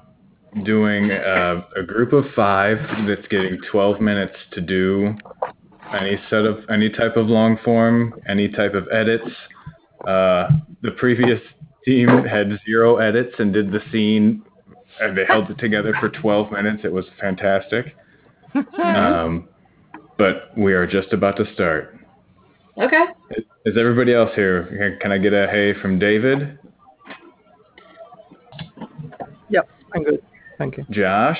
doing a group of 5 that's getting 12 minutes to do any type of long form, any type of edits. The previous team had 0 edits and did the scene, and they held it together for 12 minutes. It was fantastic. But we are just about to start. Okay. Is everybody else here? Can I get a hey from David? Yep, I'm good. Thank you. Josh?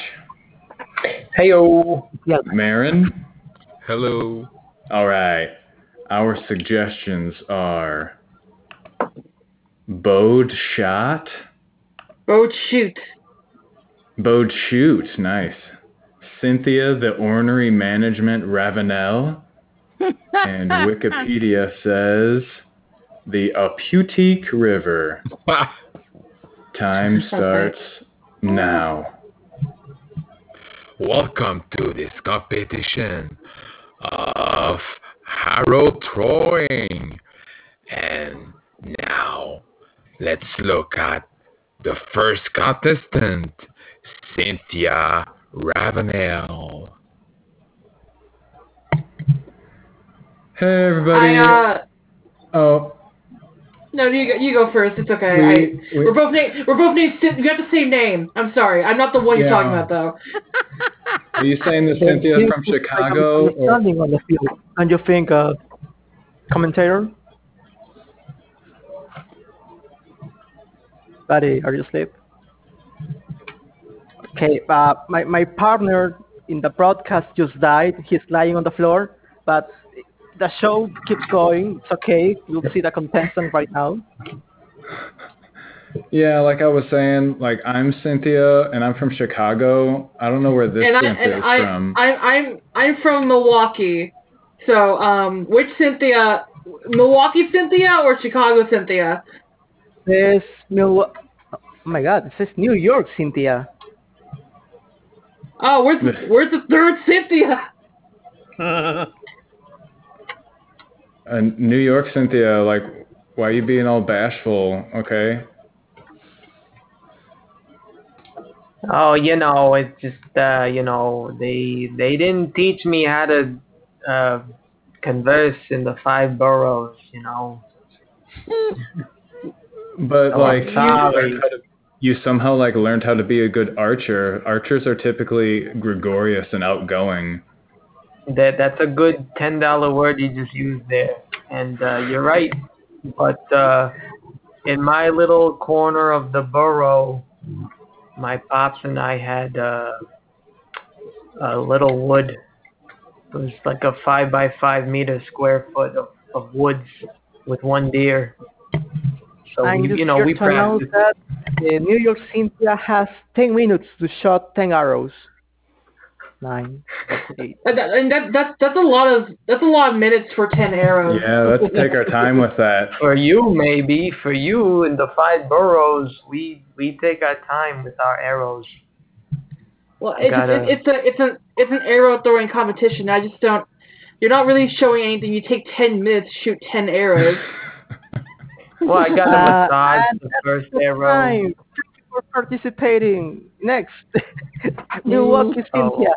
Hey-o. Yep. Marin? Hello. All right. Our suggestions are... Bode shoot. Nice. Cynthia, the ornery management Ravenel. And Wikipedia says the Aputik River. Time starts now. Welcome to this competition of harrow throwing. And now let's look at the first contestant, Cynthia Ravenel. Hey, everybody. No, you go first. It's okay. We're both named. We got the same name. I'm sorry. I'm not the one you're talking about, though. Are you saying that Cynthia's from Chicago? Like I'm standing on the field. And you think, commentator? Buddy, are you asleep? Okay, my partner in the broadcast just died. He's lying on the floor, but the show keeps going. It's okay. You'll see the contestant right now. Yeah, like I was saying, like I'm Cynthia, and I'm from Chicago. I don't know where this Cynthia's from. I'm from Milwaukee. So, which Cynthia? Milwaukee Cynthia or Chicago Cynthia? Oh my God! It says New York, Cynthia. Oh, where's the third Cynthia? And New York, Cynthia. Like, why are you being all bashful? Okay. Oh, it's just they didn't teach me how to converse in the 5 boroughs, But you somehow learned how to be a good archer. Archers are typically gregarious and outgoing. That's a good $10 word you just used there, and you're right. But in my little corner of the burrow, my pops and I had a little wood. It was like a 5 by 5 meter square foot of woods with one deer. So, we practiced that the New York Cynthia has 10 minutes to shot 10 arrows. 9. 8. And that's a lot of minutes for 10 arrows. Yeah, let's take our time with that. For you in the 5 boroughs, we take our time with our arrows. Well, it's an arrow throwing competition. You're not really showing anything. You take 10 minutes, shoot 10 arrows. Well, I got a massage the first arrow. Thank you for participating. Next, Milwaukee Cynthia.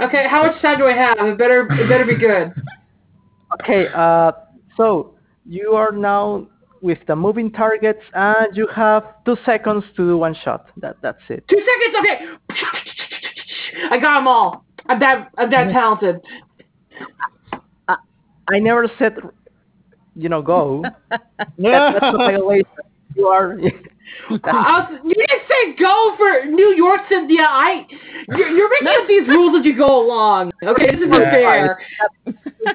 Okay, how much time do I have? It better be good. Okay, so you are now with the moving targets, and you have 2 seconds to do one shot. That's it. 2 seconds, okay. I got them all. I'm that talented. I never said, go. That's violation. You are. You didn't say go for New York, Cynthia. You're making up these rules as you go along. Okay, this is unfair.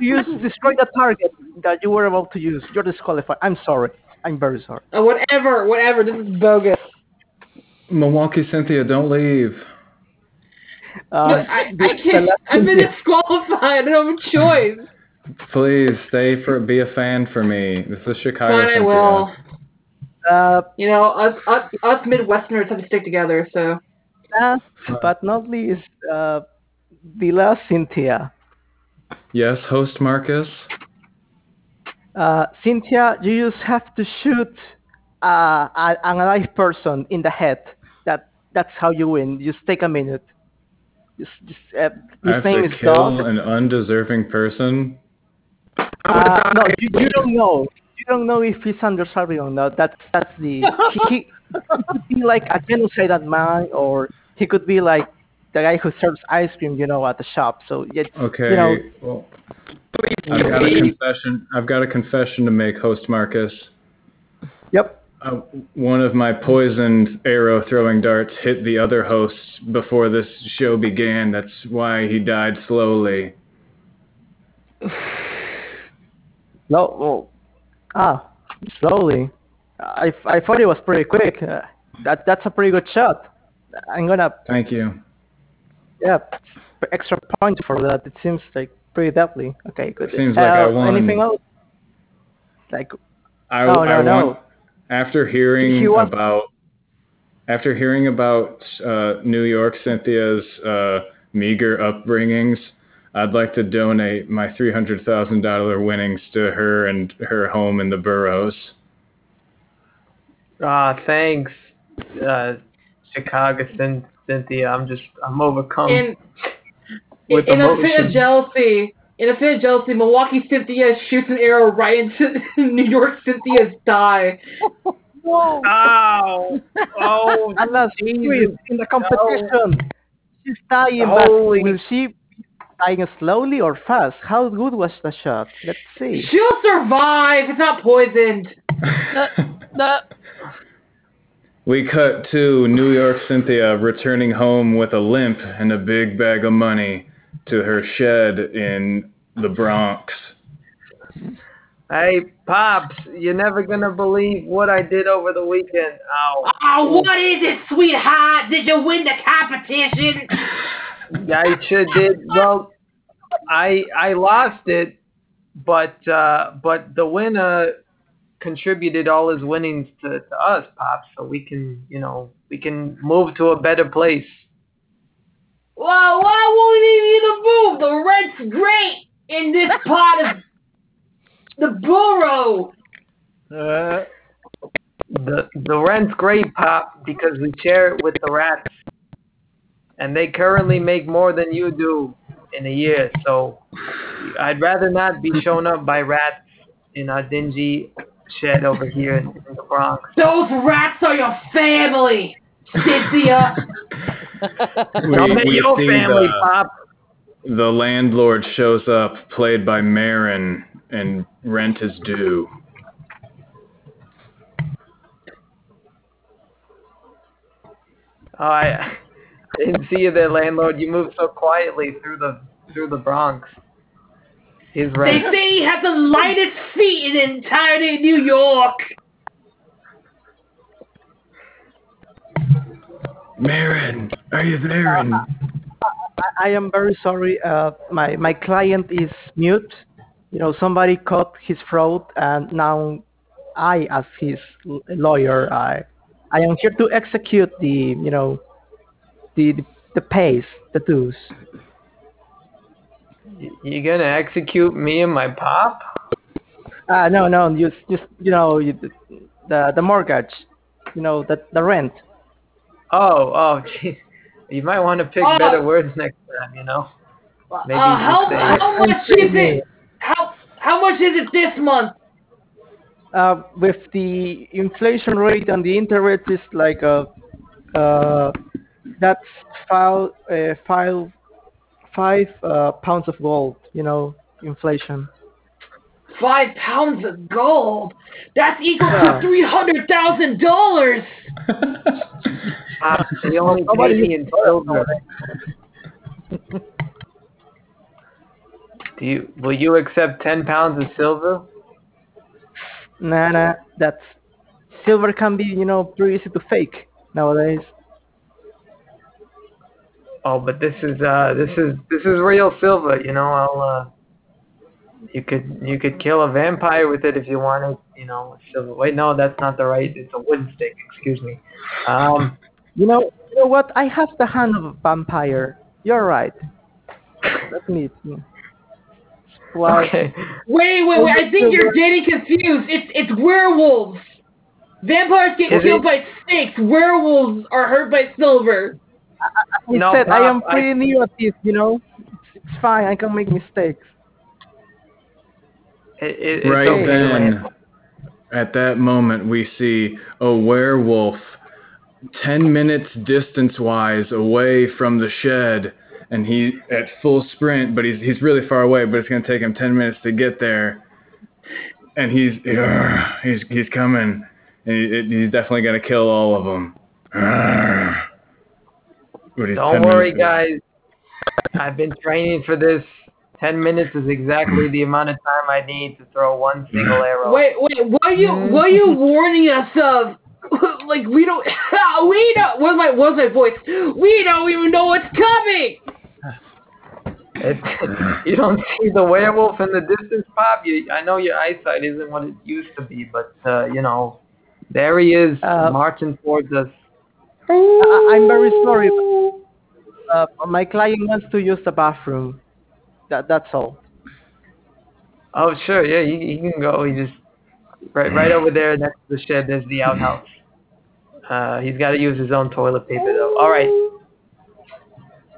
You destroy the target that you were about to use. You're disqualified. I'm sorry. I'm very sorry. Whatever. This is bogus. Milwaukee, Cynthia, don't leave. I can't. I've been disqualified. I don't have a choice. Please stay be a fan for me. This is Chicago. Fine, I will. Us Midwesterners have to stick together, so. Last but not least, Villa Cynthia. Yes, host Marcus. Cynthia, you just have to shoot an alive person in the head. That's how you win. Just take a minute. I have to kill an undeserving person? No, you don't know. You don't know if he's underserving or not. That's the he could be like a genocidal man, or he could be like the guy who serves ice cream, at the shop. So it's, okay. Well, I've got a confession to make, host Marcus. Yep. One of my poisoned arrow-throwing darts hit the other host before this show began. That's why he died slowly. Slowly. I thought it was pretty quick. That's a pretty good shot. I'm gonna. Thank you. Yeah, extra point for that. It seems like pretty deadly. Okay, good. Seems like I won. Anything else? After hearing about New York, Cynthia's meager upbringings, I'd like to donate my $300,000 winnings to her and her home in the boroughs. Thanks, Chicago, Cynthia. I'm overcome with emotion. In a fit of jealousy, Milwaukee Cynthia shoots an arrow right into New York Cynthia's thigh. Whoa. Ow! Oh, Jesus. In the competition, she's dying. Holy. But will she dying slowly or fast? How good was the shot? Let's see. She'll survive. It's not poisoned. We cut to New York Cynthia returning home with a limp and a big bag of money to her shed in the Bronx. Hey, Pops, you're never going to believe what I did over the weekend. Ow. Oh, what is it, sweetheart? Did you win the competition? I sure did. Well, I lost it, but the winner contributed all his winnings to us, Pops, so we can move to a better place. Well, why won't we need to move? The rent's great in this part of the borough. The rent's great, Pop, because we share it with the rats. And they currently make more than you do in a year, so I'd rather not be shown up by rats in our dingy shed over here in the Bronx. Those rats are your family, Cynthia. Your family, Pop. The landlord shows up, played by Marin, and rent is due. I didn't see you there, landlord. You moved so quietly through the Bronx. His rent. They say he has the lightest feet in the entire day of New York. Marin, are you there? I am very sorry. My client is mute. Somebody caught his throat, and now I, as his lawyer, I am here to execute the pays, the dues. You're gonna execute me and my pop? No, the mortgage, the rent. Oh, geez. You might want to pick better words next time. Maybe how much is it this month? With the inflation rate and the interest is like a that's £5 of gold, you know, inflation. £5 of gold? That's equal to $300,000! They only pay me in silver. Will you accept 10 pounds of silver? Nah, that's... Silver can be, you know, pretty easy to fake nowadays. Oh, but this is real silver, you know. I'll you could kill a vampire with it if you wanted, you know. Silver. Wait, no, that's not the right. It's a wooden stick. Excuse me. You know what? I have the hand of a vampire. You're right. Let me. Okay. Wait! I think you're getting confused. It's werewolves. Vampires get killed by sticks. Werewolves are hurt by silver. I am pretty new at this, you know. It's fine. I can make mistakes. Right then, at that moment, we see a werewolf 10 minutes distance-wise away from the shed, and he at full sprint, but he's really far away, but it's going to take him 10 minutes to get there. And he's coming, and he's definitely going to kill all of them. Don't worry, guys. I've been training for this. 10 minutes is exactly the amount of time I need to throw one single arrow. Wait. What are you warning us of? Like, we don't. What's my voice? We don't even know what's coming. You don't see the werewolf in the distance, Pop. I know your eyesight isn't what it used to be, but you know, there he is, marching towards us. I'm very sorry, but my client wants to use the bathroom. That's all. Oh, sure. Yeah, you can go. He just right over there next to the shed. There's the outhouse. He's got to use his own toilet paper, though. All right.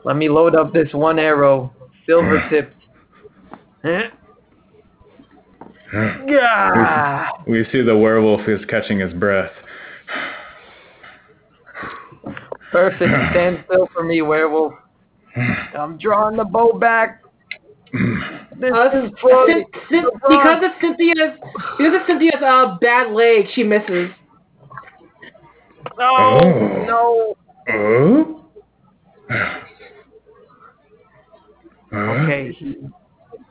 Let me load up this one arrow, silver tipped. We see the werewolf is catching his breath. Perfect. Stand still for me, werewolf. I'm drawing the bow back. Because of Cynthia's bad leg, she misses. No. Okay. He's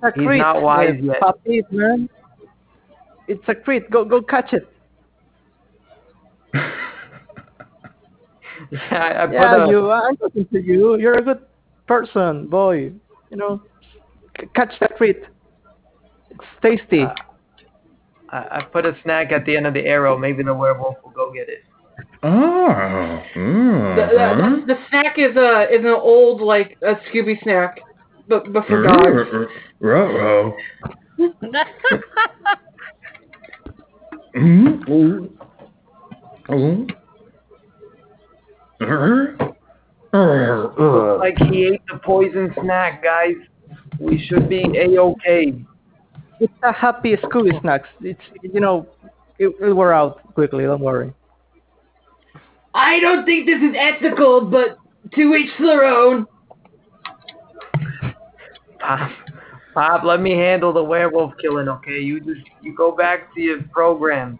not wise yet. Puppies, man. It's a crit. Go catch it. I'm talking to you. You're a good person, boy. You know, catch that crit. It's tasty. I put a snack at the end of the arrow. Maybe the werewolf will go get it. Oh. Mm-hmm. The snack is an old, like, a Scooby snack, but for dogs. Ruh-roh. Looks like he ate the poison snack, guys. We should be A-okay. It's a happy Scooby snacks. It's, you know, it wore out quickly. Don't worry. I don't think this is ethical, but to each their own. Pop, let me handle the werewolf killing, okay? You go back to your program.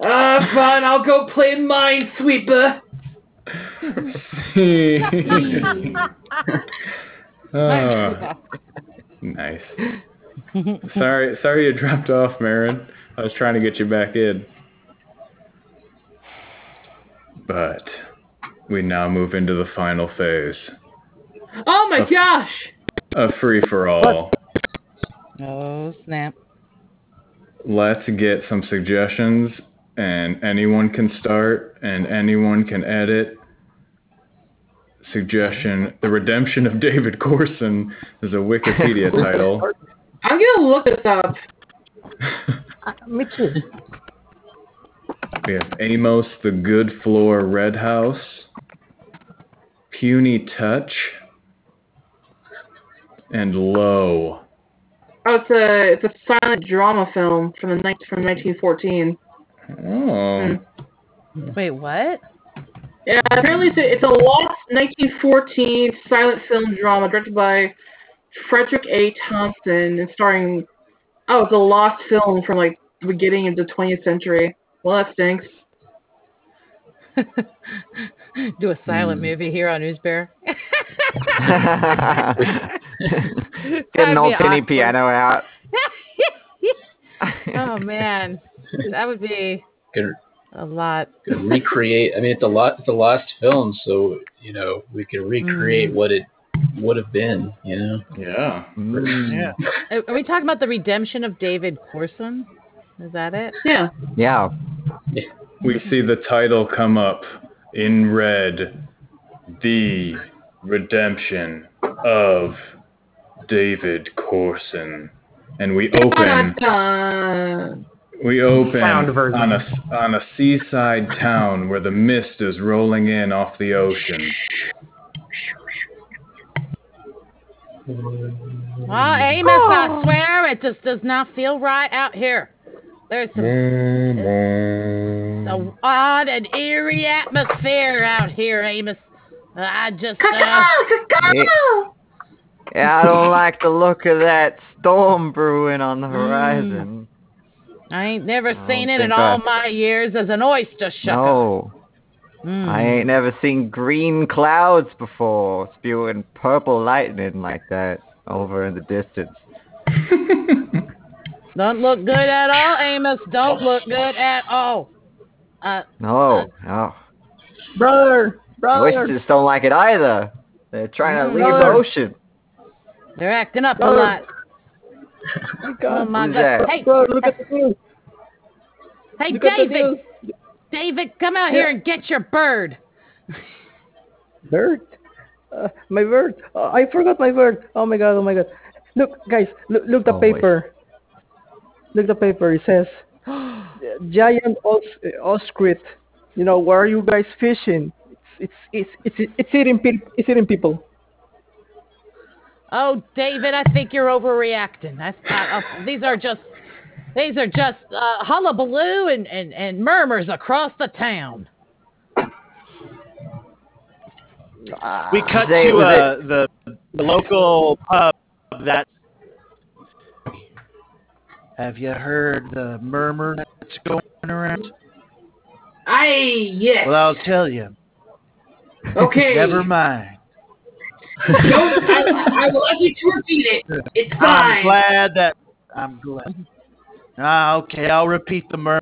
Fine. I'll go play Minesweeper. See. Oh, nice. Sorry you dropped off, Marin. I was trying to get you back in. But we now move into the final phase. Oh my gosh! A free-for-all. Oh, snap. Let's get some suggestions, and anyone can start, and anyone can edit. Suggestion: The Redemption of David Corson is a Wikipedia title. I'm gonna look this up. Me too. We have Amos the Good Floor Red House, Puny Touch, and low. Oh, it's a silent drama film from 1914. Oh. Wait, what? Yeah, apparently it's a lost 1914 silent film drama directed by Frederick A. Thompson and starring. Oh, it's a lost film from like the beginning of the 20th century. Well, that stinks. Do a silent movie here on News Bear. Get an old penny piano out. Oh man, that would be a lot. Could recreate. I mean, it's a lost film, so you know we could recreate what it would have been. You know. Yeah. Yeah. Are we talking about the Redemption of David Corson? Is that it? Yeah. Yeah. We see the title come up in red. The Redemption of David Corson, and we open on a seaside town where the mist is rolling in off the ocean. Well, Amos, I swear it just does not feel right out here. There's some odd and eerie atmosphere out here, Amos. I just yeah, I don't like the look of that storm brewing on the horizon. I ain't never seen it in all my years as an oyster shucker. No. I ain't never seen green clouds before spewing purple lightning like that over in the distance. Don't look good at all, Amos. Don't look good at all. No. Brother. Oysters don't like it either. They're trying to leave the ocean. They're acting up a lot. Oh my God. Hey, bro, look at the news. Hey, David. David, come out here and get your bird. Bird? My bird. I forgot my bird. Oh my God. Look, guys. Look the paper. Wait. Look at the paper. It says, "Giant oscrit." You know, where are you guys fishing? It's eating people. It's eating people. Oh, David, I think you're overreacting. These are just hullabaloo and murmurs across the town. We cut to the local pub that. Have you heard the murmur that's going around? Yes. Well, I'll tell you. Okay. Never mind. I will ask you to repeat it. It's fine. I'm glad. Okay, I'll repeat the murmur.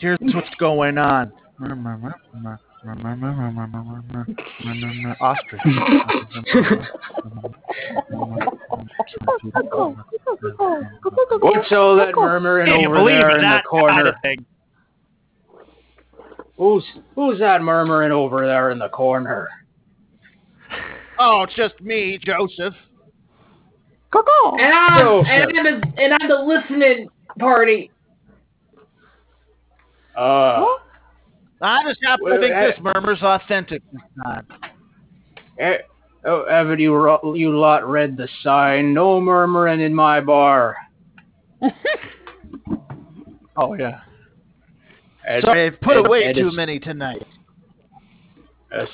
Here's what's going on. Ostrich. What's all that murmuring over there in the corner? Who's that murmuring over there in the corner? Oh, it's just me, Joseph. And I'm the listening party. I just happen to think this murmur's authentic this time. Haven't you lot read the sign? No murmuring in my bar. Oh, yeah. Sorry, I've put away too many tonight. Yes.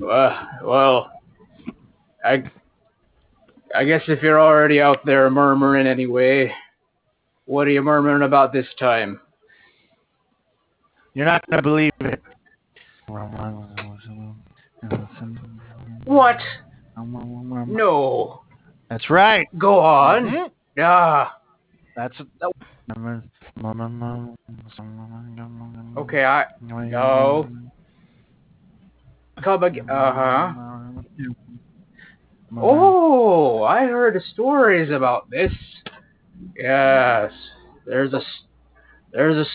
Well, I guess if you're already out there murmuring anyway, what are you murmuring about this time? You're not going to believe it. What? No. That's right. Go on. Mm-hmm. Yeah. That's... Okay, No. Come again. Uh-huh. Oh, I heard stories about this. Yes. There's a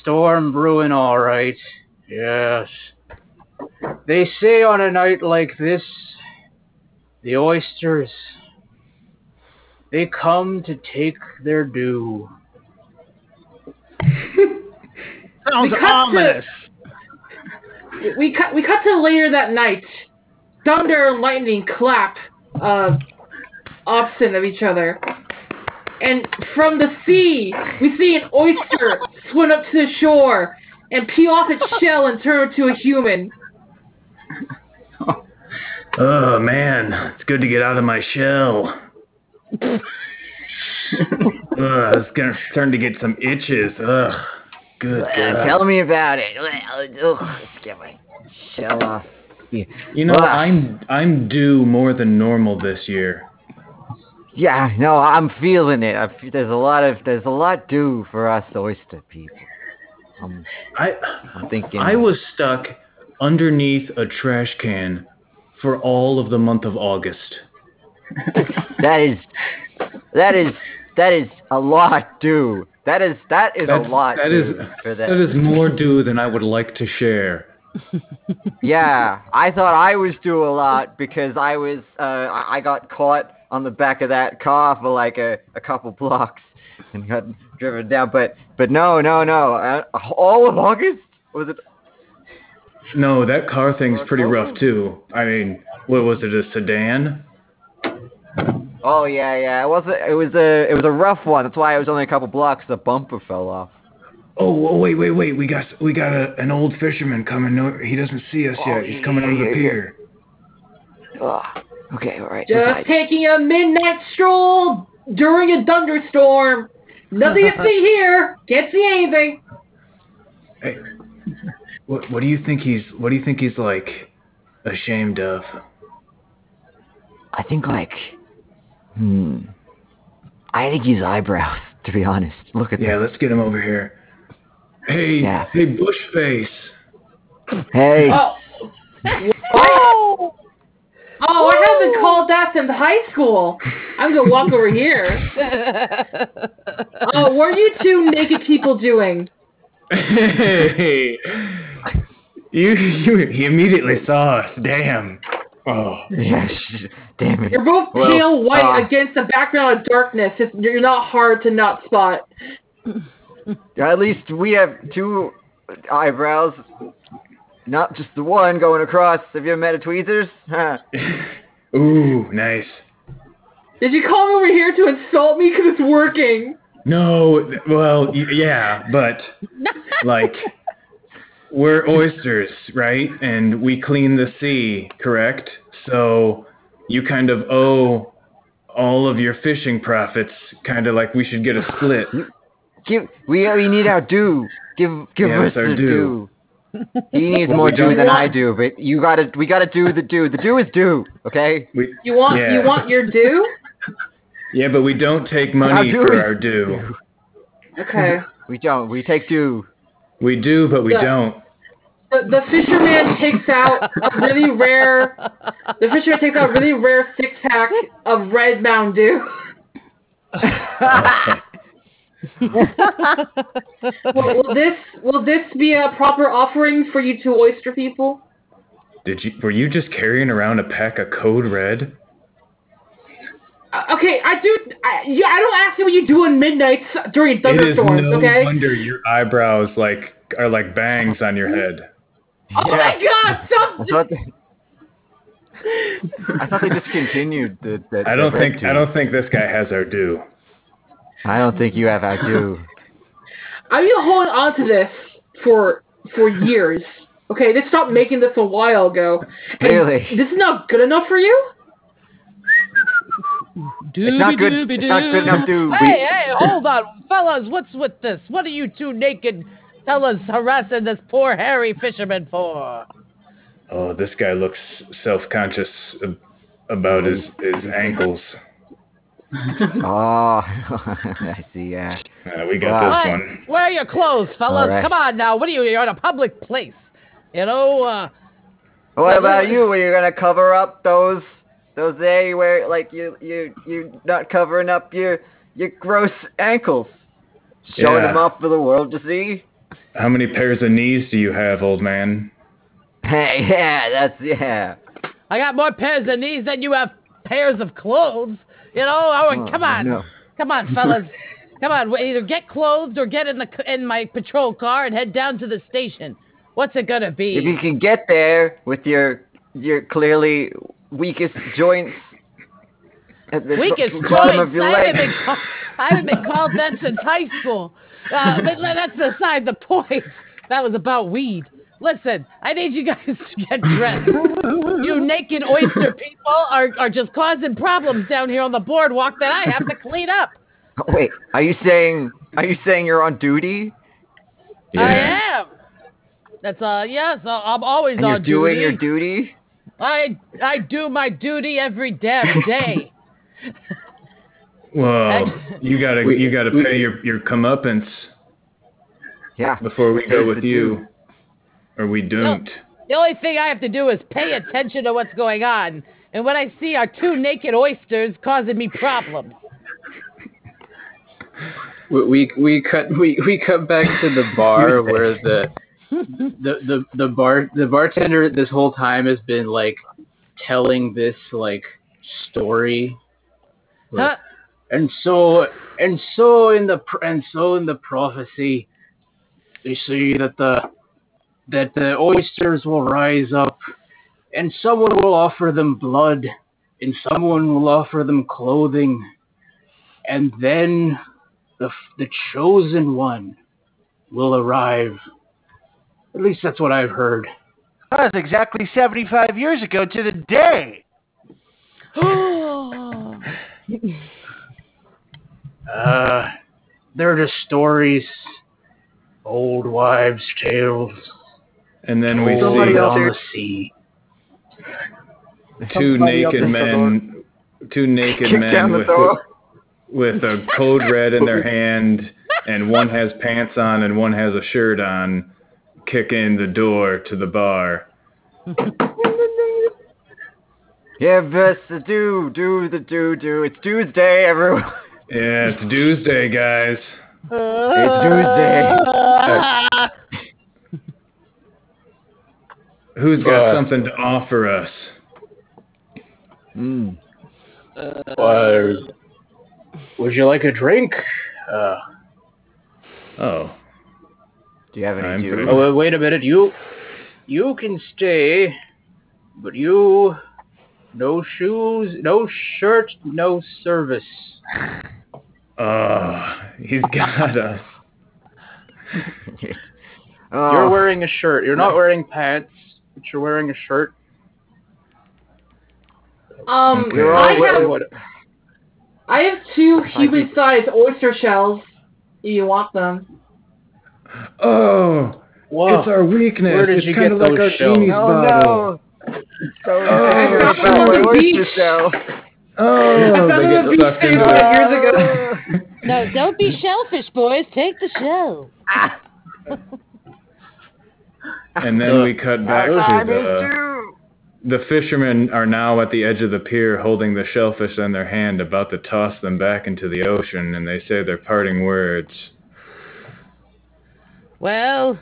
storm brewing, all right. Yes. They say on a night like this, the oysters, they come to take their due. Sounds ominous. We cut to later that night. Thunder and lightning clap. opposite of each other. And from the sea, we see an oyster swim up to the shore and peel off its shell and turn into a human. Oh, man. It's good to get out of my shell. It's going to turn to get some itches. Ugh. Good God. Tell me about it. Let's get my shell off. Yeah. You know, I'm due more than normal this year. Yeah, no, I'm feeling it. There's a lot due for us oyster people. I'm thinking. I was stuck underneath a trash can for all of the month of August. That is a lot due. That is a lot due for that. That is more due than I would like to share. Yeah, I thought I was due a lot because I got caught on the back of that car for like a couple blocks and got driven down. But no. All of August? Was it? No, that car thing's pretty rough too. I mean, what was it, a sedan? Oh yeah. It was a rough one. That's why it was only a couple blocks. The bumper fell off. Oh, wait! We got an old fisherman coming. No, he doesn't see us yet. He's coming over the pier. Oh, okay, all right. Just taking a midnight stroll during a thunderstorm. Nothing to see here. Can't see anything. Hey, what do you think he's? What do you think he's like? Ashamed of? I think like, I think his eyebrows. To be honest, look at that. Yeah, let's get him over here. Hey, bush face. Hey. Oh. Oh, I haven't called that since high school. I'm going to walk over here. Oh, what are you two naked people doing? Hey. You he immediately saw us. Damn. Oh. Yeah, damn it. You're both pale white against a background of darkness. You're not hard to not spot. At least we have two eyebrows, not just the one going across. Have you ever met a tweezers? Huh. Ooh, nice. Did you come over here to insult me? Because it's working. No, well, yeah, but like we're oysters, right? And we clean the sea, correct? So you kind of owe all of your fishing profits, kind of like we should get a split. We need our due. Give us our due. He needs more due than I do, but we gotta do the due. The due is due, okay? You want your due? Yeah, but we don't take money for our due. Okay. We don't. We take due. We do, but we don't. The fisherman takes out a really rare six pack of Red Mountain Dew. Okay. Will this be a proper offering for you two oyster people? Were you just carrying around a pack of Code Red? Okay, I don't ask you what you do on midnights during thunderstorms. No wonder your eyebrows are like bangs on your head. Oh yeah. My God! Stop! I thought they discontinued the I don't think this guy has our due. I don't think you have. I do. I've been holding on to this for years. Okay, they stopped making this a while ago. Really? This is not good enough for you? It's not good enough, dude. Hey, hold on. Fellas, what's with this? What are you two naked fellas harassing this poor hairy fisherman for? Oh, this guy looks self-conscious about his ankles. Oh, I see. Yeah, we got this one. Wear your clothes, fellas. Right. Come on now. What are you? You're in a public place. You know. What about you? Were you gonna cover up those there? Where like you not covering up your gross ankles, showing them off for the world to see? How many pairs of knees do you have, old man? Hey, yeah. I got more pairs of knees than you have pairs of clothes, you know. Oh, come on, no. Come on, fellas, come on. We'll either get clothed or get in my patrol car and head down to the station. What's it gonna be? If you can get there with your clearly weakest joints, at the weakest bottom of your leg. I haven't been called that since high school. But that's beside the point. That was about weed. Listen, I need you guys to get dressed. You naked oyster people are just causing problems down here on the boardwalk that I have to clean up. Wait, are you saying you're on duty? Yeah. I am. That's so I'm always on duty. You're doing your duty? I do my duty every damn day. Well, you gotta pay your comeuppance. Yeah. Before we go with you. Are we doomed? No, the only thing I have to do is pay attention to what's going on. And what I see are two naked oysters causing me problems. We cut back to the bar where the bartender this whole time has been like telling this like story. Like, and so in the prophecy, you see that the oysters will rise up, and someone will offer them blood, and someone will offer them clothing, and then the chosen one will arrive. At least that's what I've heard. That was exactly 75 years ago to the day. They're just stories, old wives' tales. And then we see on the sea two naked men with a code red in their hand, and one has pants on and one has a shirt on, kick in the door to the bar. Give us the do. It's Tuesday, everyone. Yeah, it's Tuesday, guys. It's Tuesday. Who's got something to offer us? Would you like a drink? Do you have any? Wait a minute. You can stay, but you, no shoes, no shirt, no service. He's got us. You're wearing a shirt. You're not wearing pants. But you're wearing a shirt. I have two human-sized oyster shells. You want them? Oh, whoa. It's our weakness. It's kind of like our genie's bottle. No. I found them on the beach. I found them on the beach 35 years ago. No, don't be shellfish, boys. Take the shell. And then we cut back to the fishermen are now at the edge of the pier holding the shellfish in their hand, about to toss them back into the ocean, and they say their parting words. Well,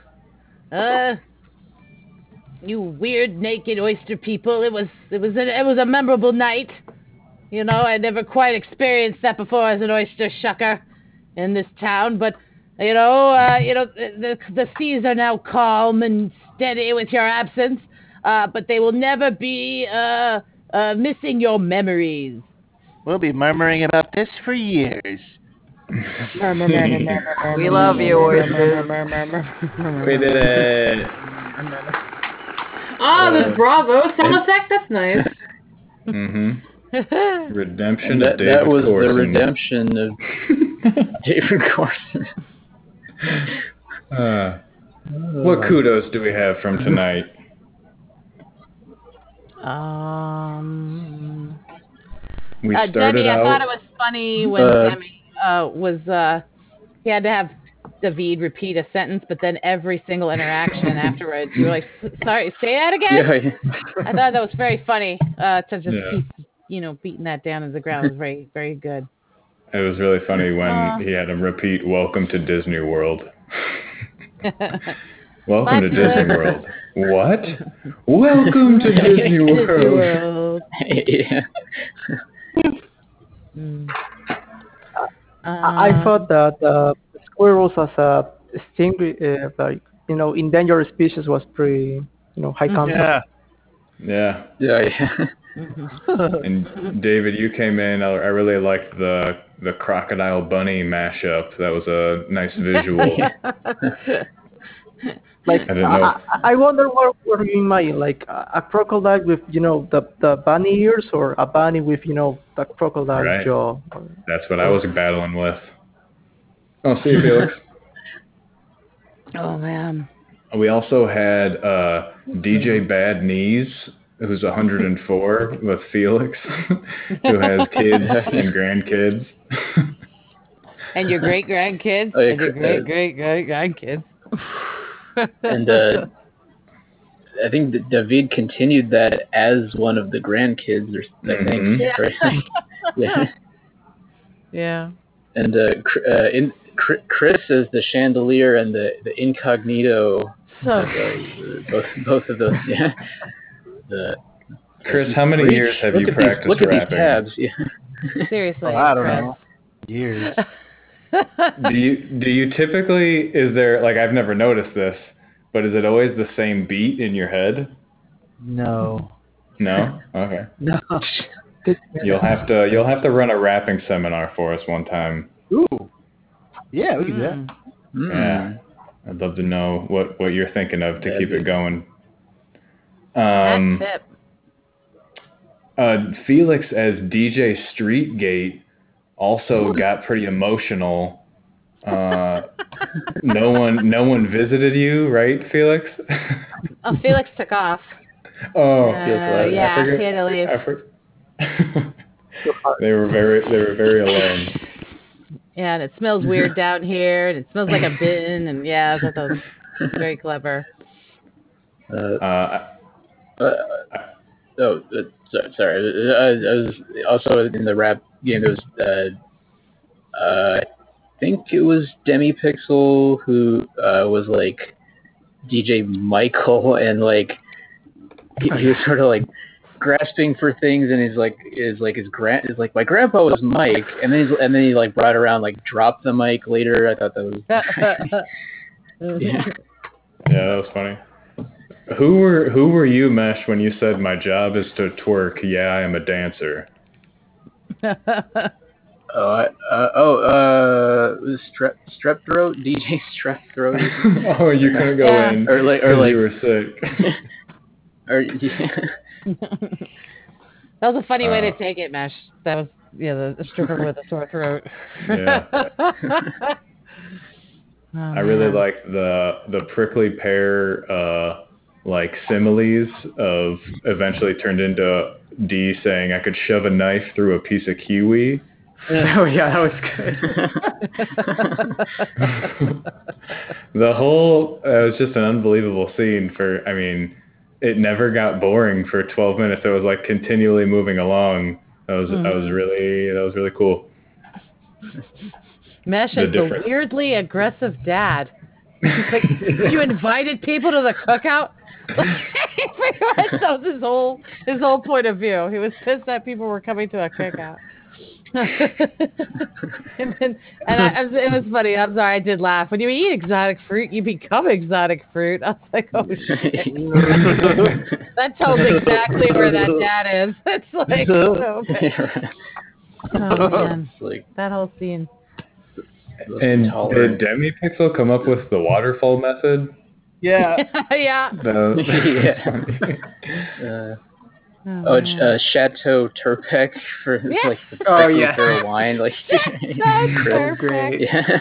you weird naked oyster people, it was a memorable night. You know, I never quite experienced that before as an oyster shucker in this town, but the seas are now calm and steady with your absence, but they will never be missing your memories. We'll be murmuring about this for years. We love you, oysters. We did it. The Bravo sound effect. That's nice. Mm-hmm. Redemption of David Corson. That was the redemption of David Corson. What kudos do we have from tonight? We started Demi, I thought it was funny when Demi he had to have David repeat a sentence, but then every single interaction afterwards, you were like, sorry, say that again? Yeah. I thought that was very funny to just keep, beating that down into the ground. It was very, very good. It was really funny when he had him repeat, welcome to Disney World. Welcome to Disney World. What? Welcome to Disney World. Disney World. Yeah. I thought that squirrels as a endangered species was pretty, high concept. Yeah. And David, you came in. I really liked the crocodile bunny mashup. That was a nice visual. Like I wonder what you imagine, like a crocodile with the bunny ears, or a bunny with the crocodile jaw. That's what I was battling with. Oh, see you, Felix. Oh man. We also had DJ Bad Knees, who's 104, with Felix, who has kids and grandkids. And your great-grandkids. Oh, yeah, and your great-great-great-grandkids. And I think that David continued that as one of the grandkids, or I think. Yeah. Right? Yeah. Yeah. And Chris is the chandelier and the incognito. So both of those. Yeah. Chris, how many years have you practiced rapping? Tabs. Yeah. Seriously, I don't know. Years. Do you typically, is there, like, I've never noticed this, but is it always the same beat in your head? No. No? Okay. No. You'll have to run a rapping seminar for us one time. Ooh. Yeah, we do that. Yeah. I'd love to know what you're thinking of to keep it going. That's it. Felix as DJ Streetgate also got pretty emotional. No one visited you, right, Felix? Oh, Felix took off. Oh, yeah, he had to leave. They were very alone. Yeah, and it smells weird down here, and it smells like a bin, and yeah, I thought that was very clever. Sorry. I was also in the rap game. There was, I think it was DemiPixel who was like DJ Michael, and like he was sort of like grasping for things, and he's like my grandpa was Mike, and then he like brought around like dropped the mic later. I thought that was yeah, that was funny. Who were you, Mesh, when you said my job is to twerk? Yeah, I am a dancer. Strep throat, DJ Strep throat. Oh, you couldn't go in, or like you were sick. Or that was a funny way to take it, Mesh. That was the stripper with a sore throat. Yeah. Oh, I really like the prickly pear like similes of eventually turned into D saying I could shove a knife through a piece of kiwi. Oh yeah, that was good. The whole it was just an unbelievable scene. It never got boring for 12 minutes. It was like continually moving along. That was really cool. Mesh is the weirdly aggressive dad. Like, you invited people to the cookout? That was his whole point of view. He was pissed that people were coming to a cookout. and it was funny. I'm sorry, I did laugh. When you eat exotic fruit, you become exotic fruit. I was like, oh shit. That tells exactly where that dad is. It's like, so bad. Oh man, that whole scene. And did DemiPixel come up with the waterfall method? Yeah. Yeah. Yeah. Chateau Turpec for like the wine. Like, so great. Yeah.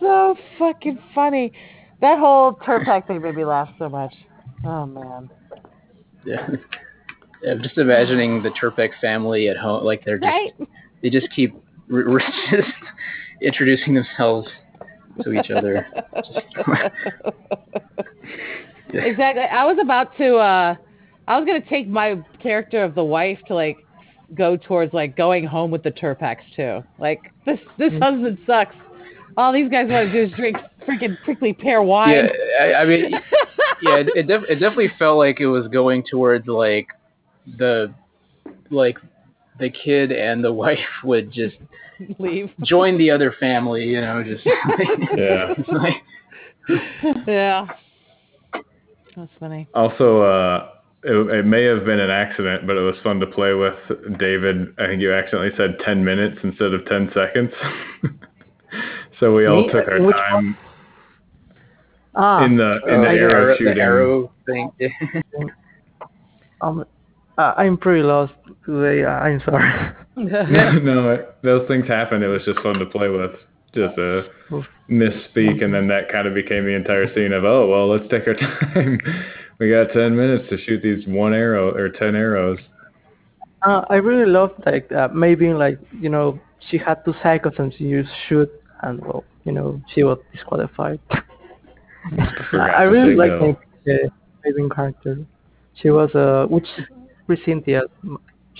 So fucking funny. That whole Turpec thing made me laugh so much. Oh man. Yeah. I'm just imagining the Turpec family at home, like they're just they just keep introducing themselves to each other. Exactly. I was going to take my character of the wife to like go towards like going home with the Turpex too. Like this husband sucks. All these guys want to do is drink freaking prickly pear wine. Yeah, it definitely felt like it was going towards like the kid and the wife would just leave, join the other family, just yeah. That's funny. Also, It may have been an accident, but it was fun to play with. David, I think you accidentally said 10 minutes instead of 10 seconds. So we all took our time in the arrow shooting. The arrow thing. I'm pretty lost today. I'm sorry. No, those things happened. It was just fun to play with. Just a misspeak, and then that kind of became the entire scene of, oh, well, let's take our time. We got 10 minutes to shoot these 10 arrows. I really love maybe she had 2 seconds and she used shoot, and she was disqualified. I really like the amazing character. She was Cynthia.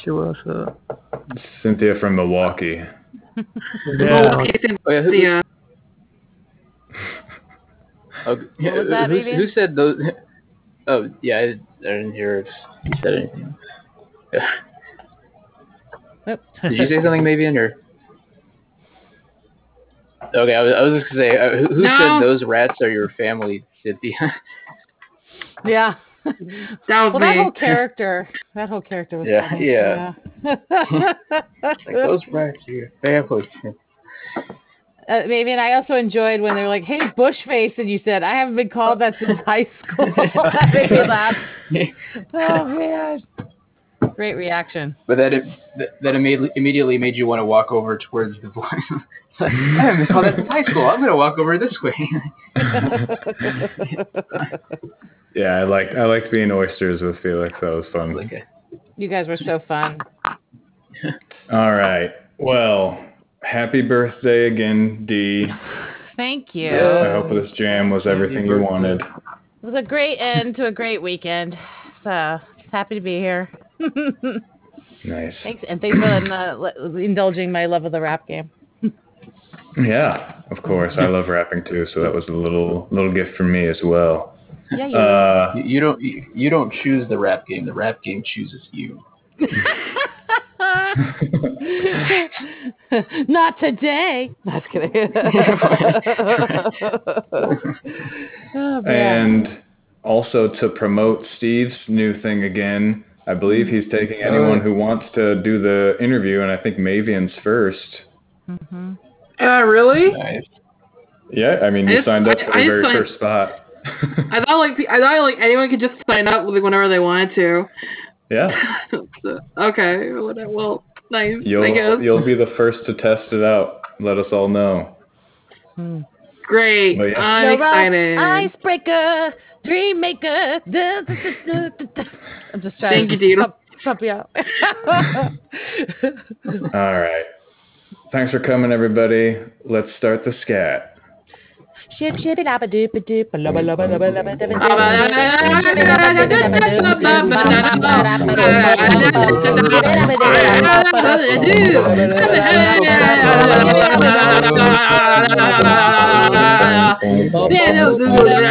She was Cynthia from Milwaukee. Cynthia. What was that? Who said those? Oh, yeah, I didn't hear if you said anything. Did you say something, Mavian, or? Okay, I was just going to say, who said those rats are your family, Cynthia? Yeah. That was me. That whole character was funny. Yeah. Like, those rats are your family. Maybe, and I also enjoyed when they were like, "Hey, Bushface," and you said, "I haven't been called that since high school." That made me laugh. Oh man, great reaction. But that immediately made you want to walk over towards the boy. Like, I haven't been called that since high school. I'm going to walk over this way. Yeah, I liked being oysters with Felix. That was fun. You guys were so fun. All right. Well. Happy birthday again, Dee. Thank you. I hope this jam was everything you wanted. It was a great end to a great weekend. So, happy to be here. Nice. Thanks, and thanks for indulging my love of the rap game. Yeah, of course. I love rapping too, so that was a little gift for me as well. Yeah, you don't choose the rap game. The rap game chooses you. Not today. That's kidding. Oh, and also to promote Steve's new thing again, I believe he's taking anyone who wants to do the interview, and I think Mavian's first. Mm-hmm. Really? Nice. Yeah, I mean, you signed up for the very first spot. I thought anyone could just sign up whenever they wanted to. Yeah. Okay. Well, nice. You'll be the first to test it out. Let us all know. Great. Yeah. I'm excited. Icebreaker, dream maker. Da, da, da, da, da. I'm just trying to help you out. All right. Thanks for coming, everybody. Let's start the scat. Ship shippy laba doop doop laba laba laba laba doop doop laba laba laba